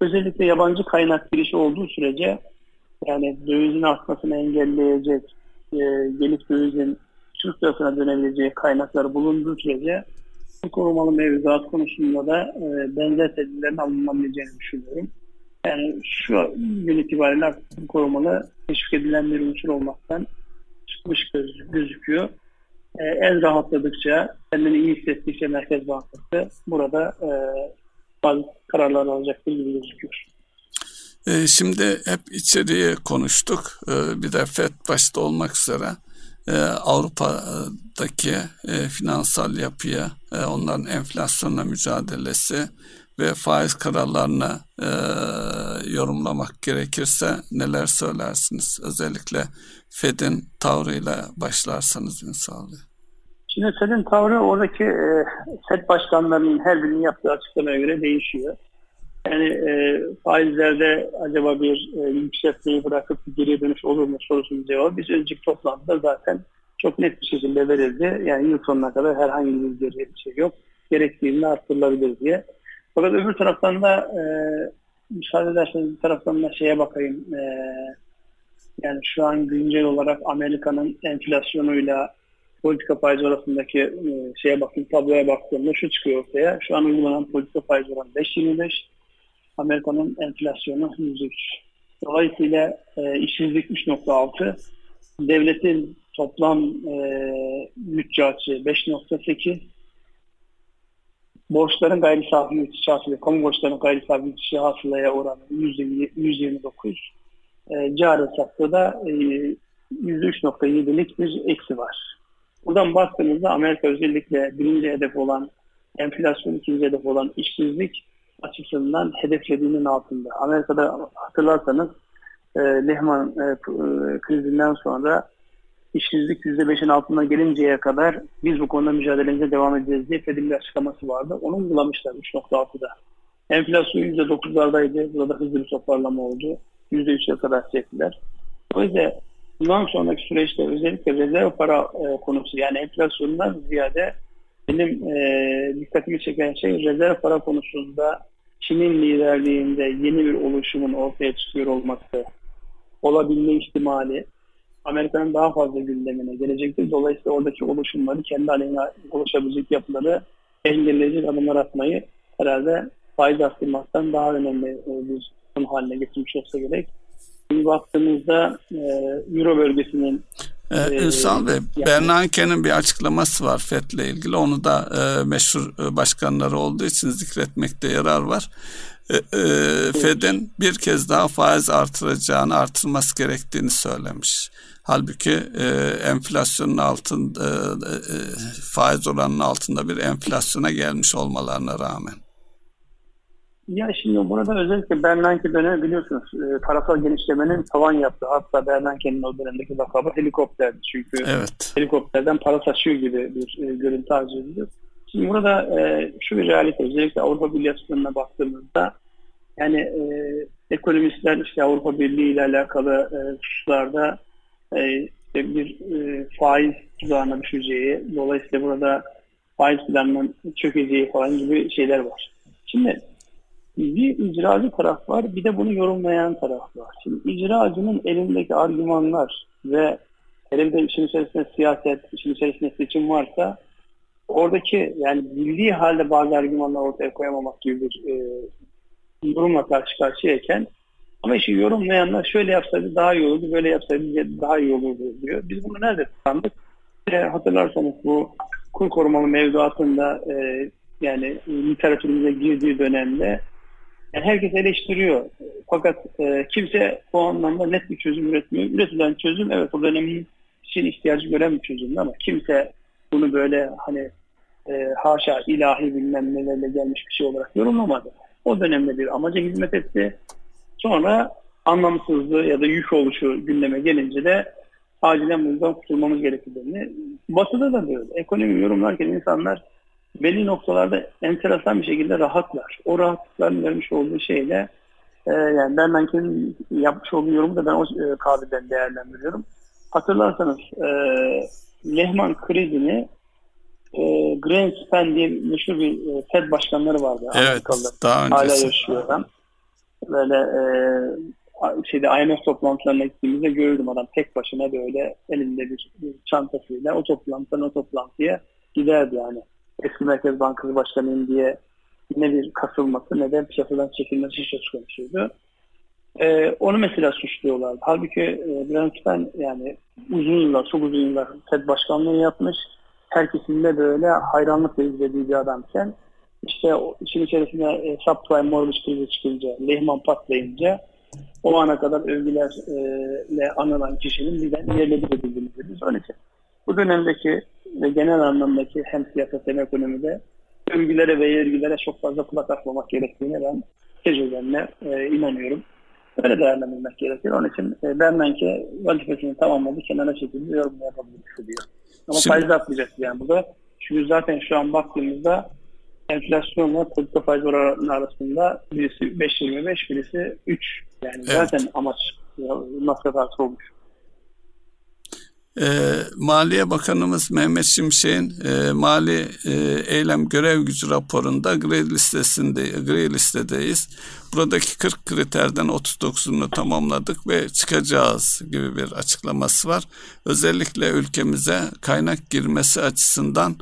özellikle yabancı kaynak girişi olduğu sürece yani dövizin artmasını engelleyecek e, gelip dövizin Türk lirasına dönebileceği kaynaklar bulunduğu sürece bu korumalı mevduat konusunda da e, benzer tedbirlerin alınabileceğini düşünüyorum. Yani şu gün itibariyle bu korumalı teşvik edilen bir unsur olmaktan çıkmış gözüküyor. El rahatladıkça, kendini iyi hissettikçe Merkez Bankası burada e, bazı kararlar alacaktır gibi gözüküyor. E, şimdi hep içeriye konuştuk. E, bir de FED başta olmak üzere e, Avrupa'daki e, finansal yapıya, e, onların enflasyonla mücadelesi ve faiz kararlarını e, yorumlamak gerekirse neler söylersiniz? Özellikle FED'in tavrıyla başlarsanız inşallah. Şimdi FED'in tavrı oradaki e, FED başkanlarının her birinin yaptığı açıklamaya göre değişiyor. Yani e, faizlerde acaba bir e, yükseltmeyi bırakıp geri dönüş olur mu sorusunun cevabı biz önceki toplantıda zaten çok net bir şekilde verildi. Yani yıl sonuna kadar herhangi bir geriye bir şey yok. Gerektiğini arttırılabilir diye. Fakat öbür taraftan da e, müsaade ederseniz bir taraftan da şeye bakayım. E, yani şu an güncel olarak Amerika'nın enflasyonuyla politika faizi arasındaki e, şeye bakayım, tabloya baktığımda şu çıkıyor ortaya. Şu an uygulanan politika faizi oranı beş virgül yirmi beş. Amerika'nın enflasyonu yüz üç. Dolayısıyla e, işsizlik üç virgül altı. Devletin toplam bütçe açığı beş virgül sekiz. Borçların gayri safi yurt içi hasılaya, kamu borçlarının gayri safi yurt içi hasılaya oranı yüzde yirmi dokuz. E, cari hesapta da e, yüzde üç virgül yedilik bir eksi var. Buradan baktığımızda Amerika özellikle birinci hedef olan enflasyon, ikinci hedef olan işsizlik açısından hedeflediğinin altında. Amerika'da hatırlarsanız e, Lehman e, krizinden sonra işsizlik yüzde beşin altına gelinceye kadar biz bu konuda mücadelemize devam edeceğiz diye F E D'in bir açıklaması vardı. Onu uygulamışlar üç nokta altıda. Enflasyon yüzde dokuzlardaydı. Burada hızlı bir toparlama oldu. yüzde üçe kadar çektiler. O yüzden bundan sonraki süreçte özellikle rezerv para e, konusu, yani enflasyondan ziyade benim e, dikkatimi çeken şey rezerv para konusunda Çin'in liderliğinde yeni bir oluşumun ortaya çıkıyor olması, olabilme ihtimali Amerika'nın daha fazla gündemine gelecektir. Dolayısıyla oradaki oluşumları, kendi aleyhine oluşabilecek yapıları engelleyici adımlar atmayı herhalde faiz arttırmaktan daha önemli bir konu haline getirmiş olsa gerek. Şimdi baktığımızda e, Euro bölgesinin e, İhsan Bey, yani, Bernanke'nin bir açıklaması var F E D'le ilgili. Onu da e, meşhur başkanları olduğu için zikretmekte yarar var. E, e, evet. F E D'in bir kez daha faiz artıracağını, artırması gerektiğini söylemiş. Halbuki e, enflasyonun altında, e, e, faiz oranının altında bir enflasyona gelmiş olmalarına rağmen. Ya şimdi burada özellikle Bernanke dönemi biliyorsunuz e, parasal genişlemenin tavan yaptığı, hatta Bernanke'nin o dönemdeki lakabı helikopterdi. Çünkü evet, helikopterden para taşıyor gibi bir e, görüntü arz ediliyor. Şimdi burada e, şu bir realite, özellikle Avrupa Birliği açısından baktığımızda yani e, ekonomistler işte Avrupa Birliği ile alakalı e, hususlarda e, işte bir e, faiz tuzağına düşeceği, dolayısıyla burada faiz planının çökeceği falan gibi şeyler var. Şimdi bir icracı taraf var, bir de bunu yorumlayan taraf var. Şimdi icracının elindeki argümanlar ve elinde işin içerisinde siyaset, işin içerisinde seçim varsa oradaki yani bildiği halde bazı argümanlar ortaya koyamamak gibi bir e, durumla karşı karşıyayken, ama işi yorumlayanlar şöyle yapsaydı daha iyi olurdu, böyle yapsaydı daha iyi olurdu diyor. Biz bunu nerede tutandık? E, hatırlarsanız bu kur korumalı mevduatında e, yani literatürümüze girdiği dönemde yani herkes eleştiriyor. Fakat e, kimse o anlamda net bir çözüm üretmiyor. Üretilen çözüm evet o dönemin için ihtiyacı gören bir çözümdü, ama kimse bunu böyle hani e, haşa ilahi bilmem nelerle gelmiş bir şey olarak yorumlamadı. O dönemde bir amaca hizmet etti. Sonra anlamsızlığı ya da yük oluşu gündeme gelince de acilen bundan kurtulmamız gerektiğini. Batı'da da böyle. Ekonomi yorumlarken insanlar belli noktalarda enteresan bir şekilde rahatlar. O rahatlıkların vermiş olduğu şeyle e, yani Bernanke'nin yapmış olduğu yorumu da ben o e, kabilden değerlendiriyorum. Hatırlarsanız e, Lehman krizini e, Greenspan diye meşhur bir e, FED başkanları vardı. Evet, Amerikalılar. Daha öncesi. Hala yaşıyor adam. Böyle e, şeyde I M F toplantılarına gittiğimizde gördüm, adam tek başına böyle elinde bir, bir çantasıyla o toplantıdan o toplantıya giderdi yani. Eski Merkez Bankası başkanıyım diye ne bir kasılması ne de piyasadan çekilmesi söz konusuydu. Ee, onu mesela suçluyorlardı. Halbuki e, Greenspan yani uzun yıllar, çok uzun yıllar F E D başkanlığı yapmış. Herkesin de böyle hayranlıkla izlediği bir adamken işte işin içerisinde e, subprime mortgage krizi çıkınca, Lehman patlayınca o ana kadar övgülerle anılan kişinin birden yerlediği bildiğimiz. Onun için bu dönemdeki ve genel anlamdaki hem siyaset hem ekonomide övgülere ve yergilere çok fazla kulak asmamak gerektiğine ben tecrübemle e, inanıyorum. Öyle değerlendirmek gerekir. Onun için e, Bernanke vazifesini tamamladı, kenara çekildi, yorum yapabilir diyor. Ama şimdi faiz atmayacak yani burada. Çünkü zaten şu an baktığımızda enflasyonla politika faiz oranı arasında birisi beş virgül yirmi beş, birisi üç. Yani evet, zaten amaç masraf artı olmuş. E, Maliye Bakanımız Mehmet Şimşek'in e, mali e, eylem görev gücü raporunda gri listesinde, gri listedeyiz. Buradaki kırk kriterden otuz dokuzunu tamamladık ve çıkacağız gibi bir açıklaması var. Özellikle ülkemize kaynak girmesi açısından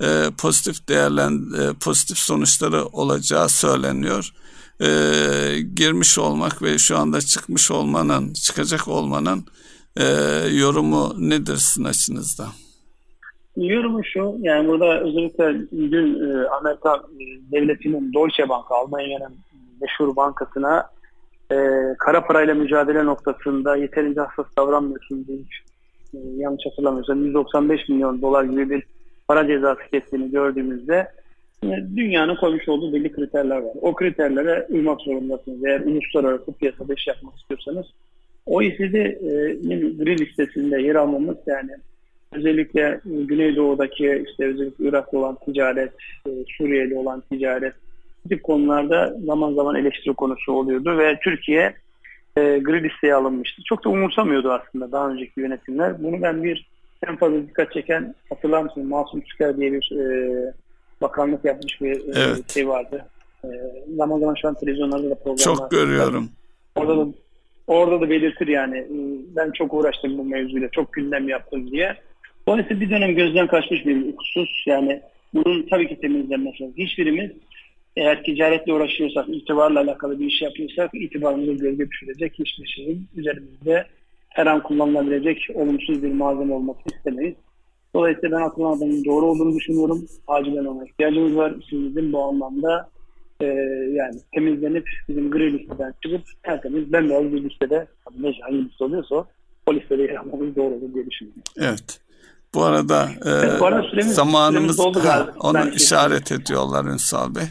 e, pozitif değerlen e, pozitif sonuçları olacağı söyleniyor. E, girmiş olmak ve şu anda çıkmış olmanın, çıkacak olmanın E, yorumu nedir sizin açınızda? Yorumu şu, yani burada özellikle dün e, Amerika e, devletinin Deutsche Bank, Almanya'nın meşhur bankasına e, kara parayla mücadele noktasında yeterince hassas davranmıyorsun diye hiç e, yanlış hatırlamıyorsam yüz doksan beş milyon dolar gibi bir para cezası kestiğini gördüğümüzde yani dünyanın koymuş olduğu belli kriterler var. O kriterlere uymak zorundasınız. Eğer uluslararası piyasada iş yapmak istiyorsanız O E C D'nin gri listesinde yer almamız, yani özellikle Güneydoğu'daki işte özellikle Irak'la olan ticaret, Suriye'yle olan ticaret, bu tip konularda zaman zaman eleştiri konusu oluyordu ve Türkiye e, gri listeye alınmıştı. Çok da umursamıyordu aslında daha önceki yönetimler. Bunu ben bir en fazla dikkat çeken, hatırlar mısınız, Masum Tüker diye bir e, bakanlık yapmış bir evet. şey vardı. E, zaman zaman şu an televizyonlarda da programlar. Çok görüyorum. Orada da, orada da belirtir yani. Ben çok uğraştım bu mevzuyla, çok gündem yaptım diye. Dolayısıyla bir dönem gözden kaçmış bir husus. Yani bunun tabii ki temizlenmesi lazım. Hiçbirimiz eğer ticaretle uğraşıyorsak, itibarla alakalı bir iş yapıyorsak, itibarımızı gölge düşürecek hiçbir şeyin üzerimizde her an kullanılabilecek olumsuz bir malzeme olmasını istemeyiz. Dolayısıyla ben hatırlamadığımın doğru olduğunu düşünüyorum. Acilen ona ihtiyacımız var. Sizin bu anlamda e, yani temizlenip bizim gri listeden çıkıp tertemiz bembeyaz bir listede, neyse hangi liste oluyorsa o listede yer almamız doğru olur diye düşünüyorum. Evet. Bu arada, e, evet, bu arada süremiz, zamanımız süremiz ha, onu işaret şey. ediyorlar Ünsal Bey.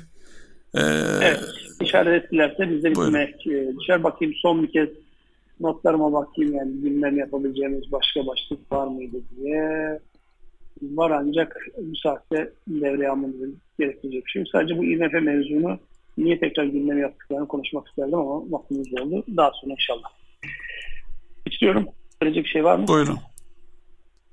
Ee, evet, işaret ettilerse biz de bitmek düşer. Bakayım son bir kez notlarıma bakayım, yani gündem yapabileceğimiz başka başlık var mıydı diye. Var, ancak bu saatte devreye almamızın gerektirecek bir şey. Sadece bu I M F mevzunu niye tekrar gündem yaptıklarını konuşmak isterdim ama vaktimiz oldu. Daha sonra inşallah. İstiyorum. Söyleyecek bir şey var mı? Buyurun.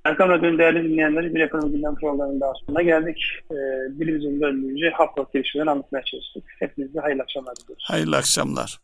Erkan Radyo'nun değerli dinleyenleri, bir yakın gündem programlarının daha sonuna geldik. Ee, dilimizin döndüğünce haftalık gelişmeleri anlatmaya çalıştık. Hepinize hayırlı akşamlar diliyoruz. Hayırlı akşamlar.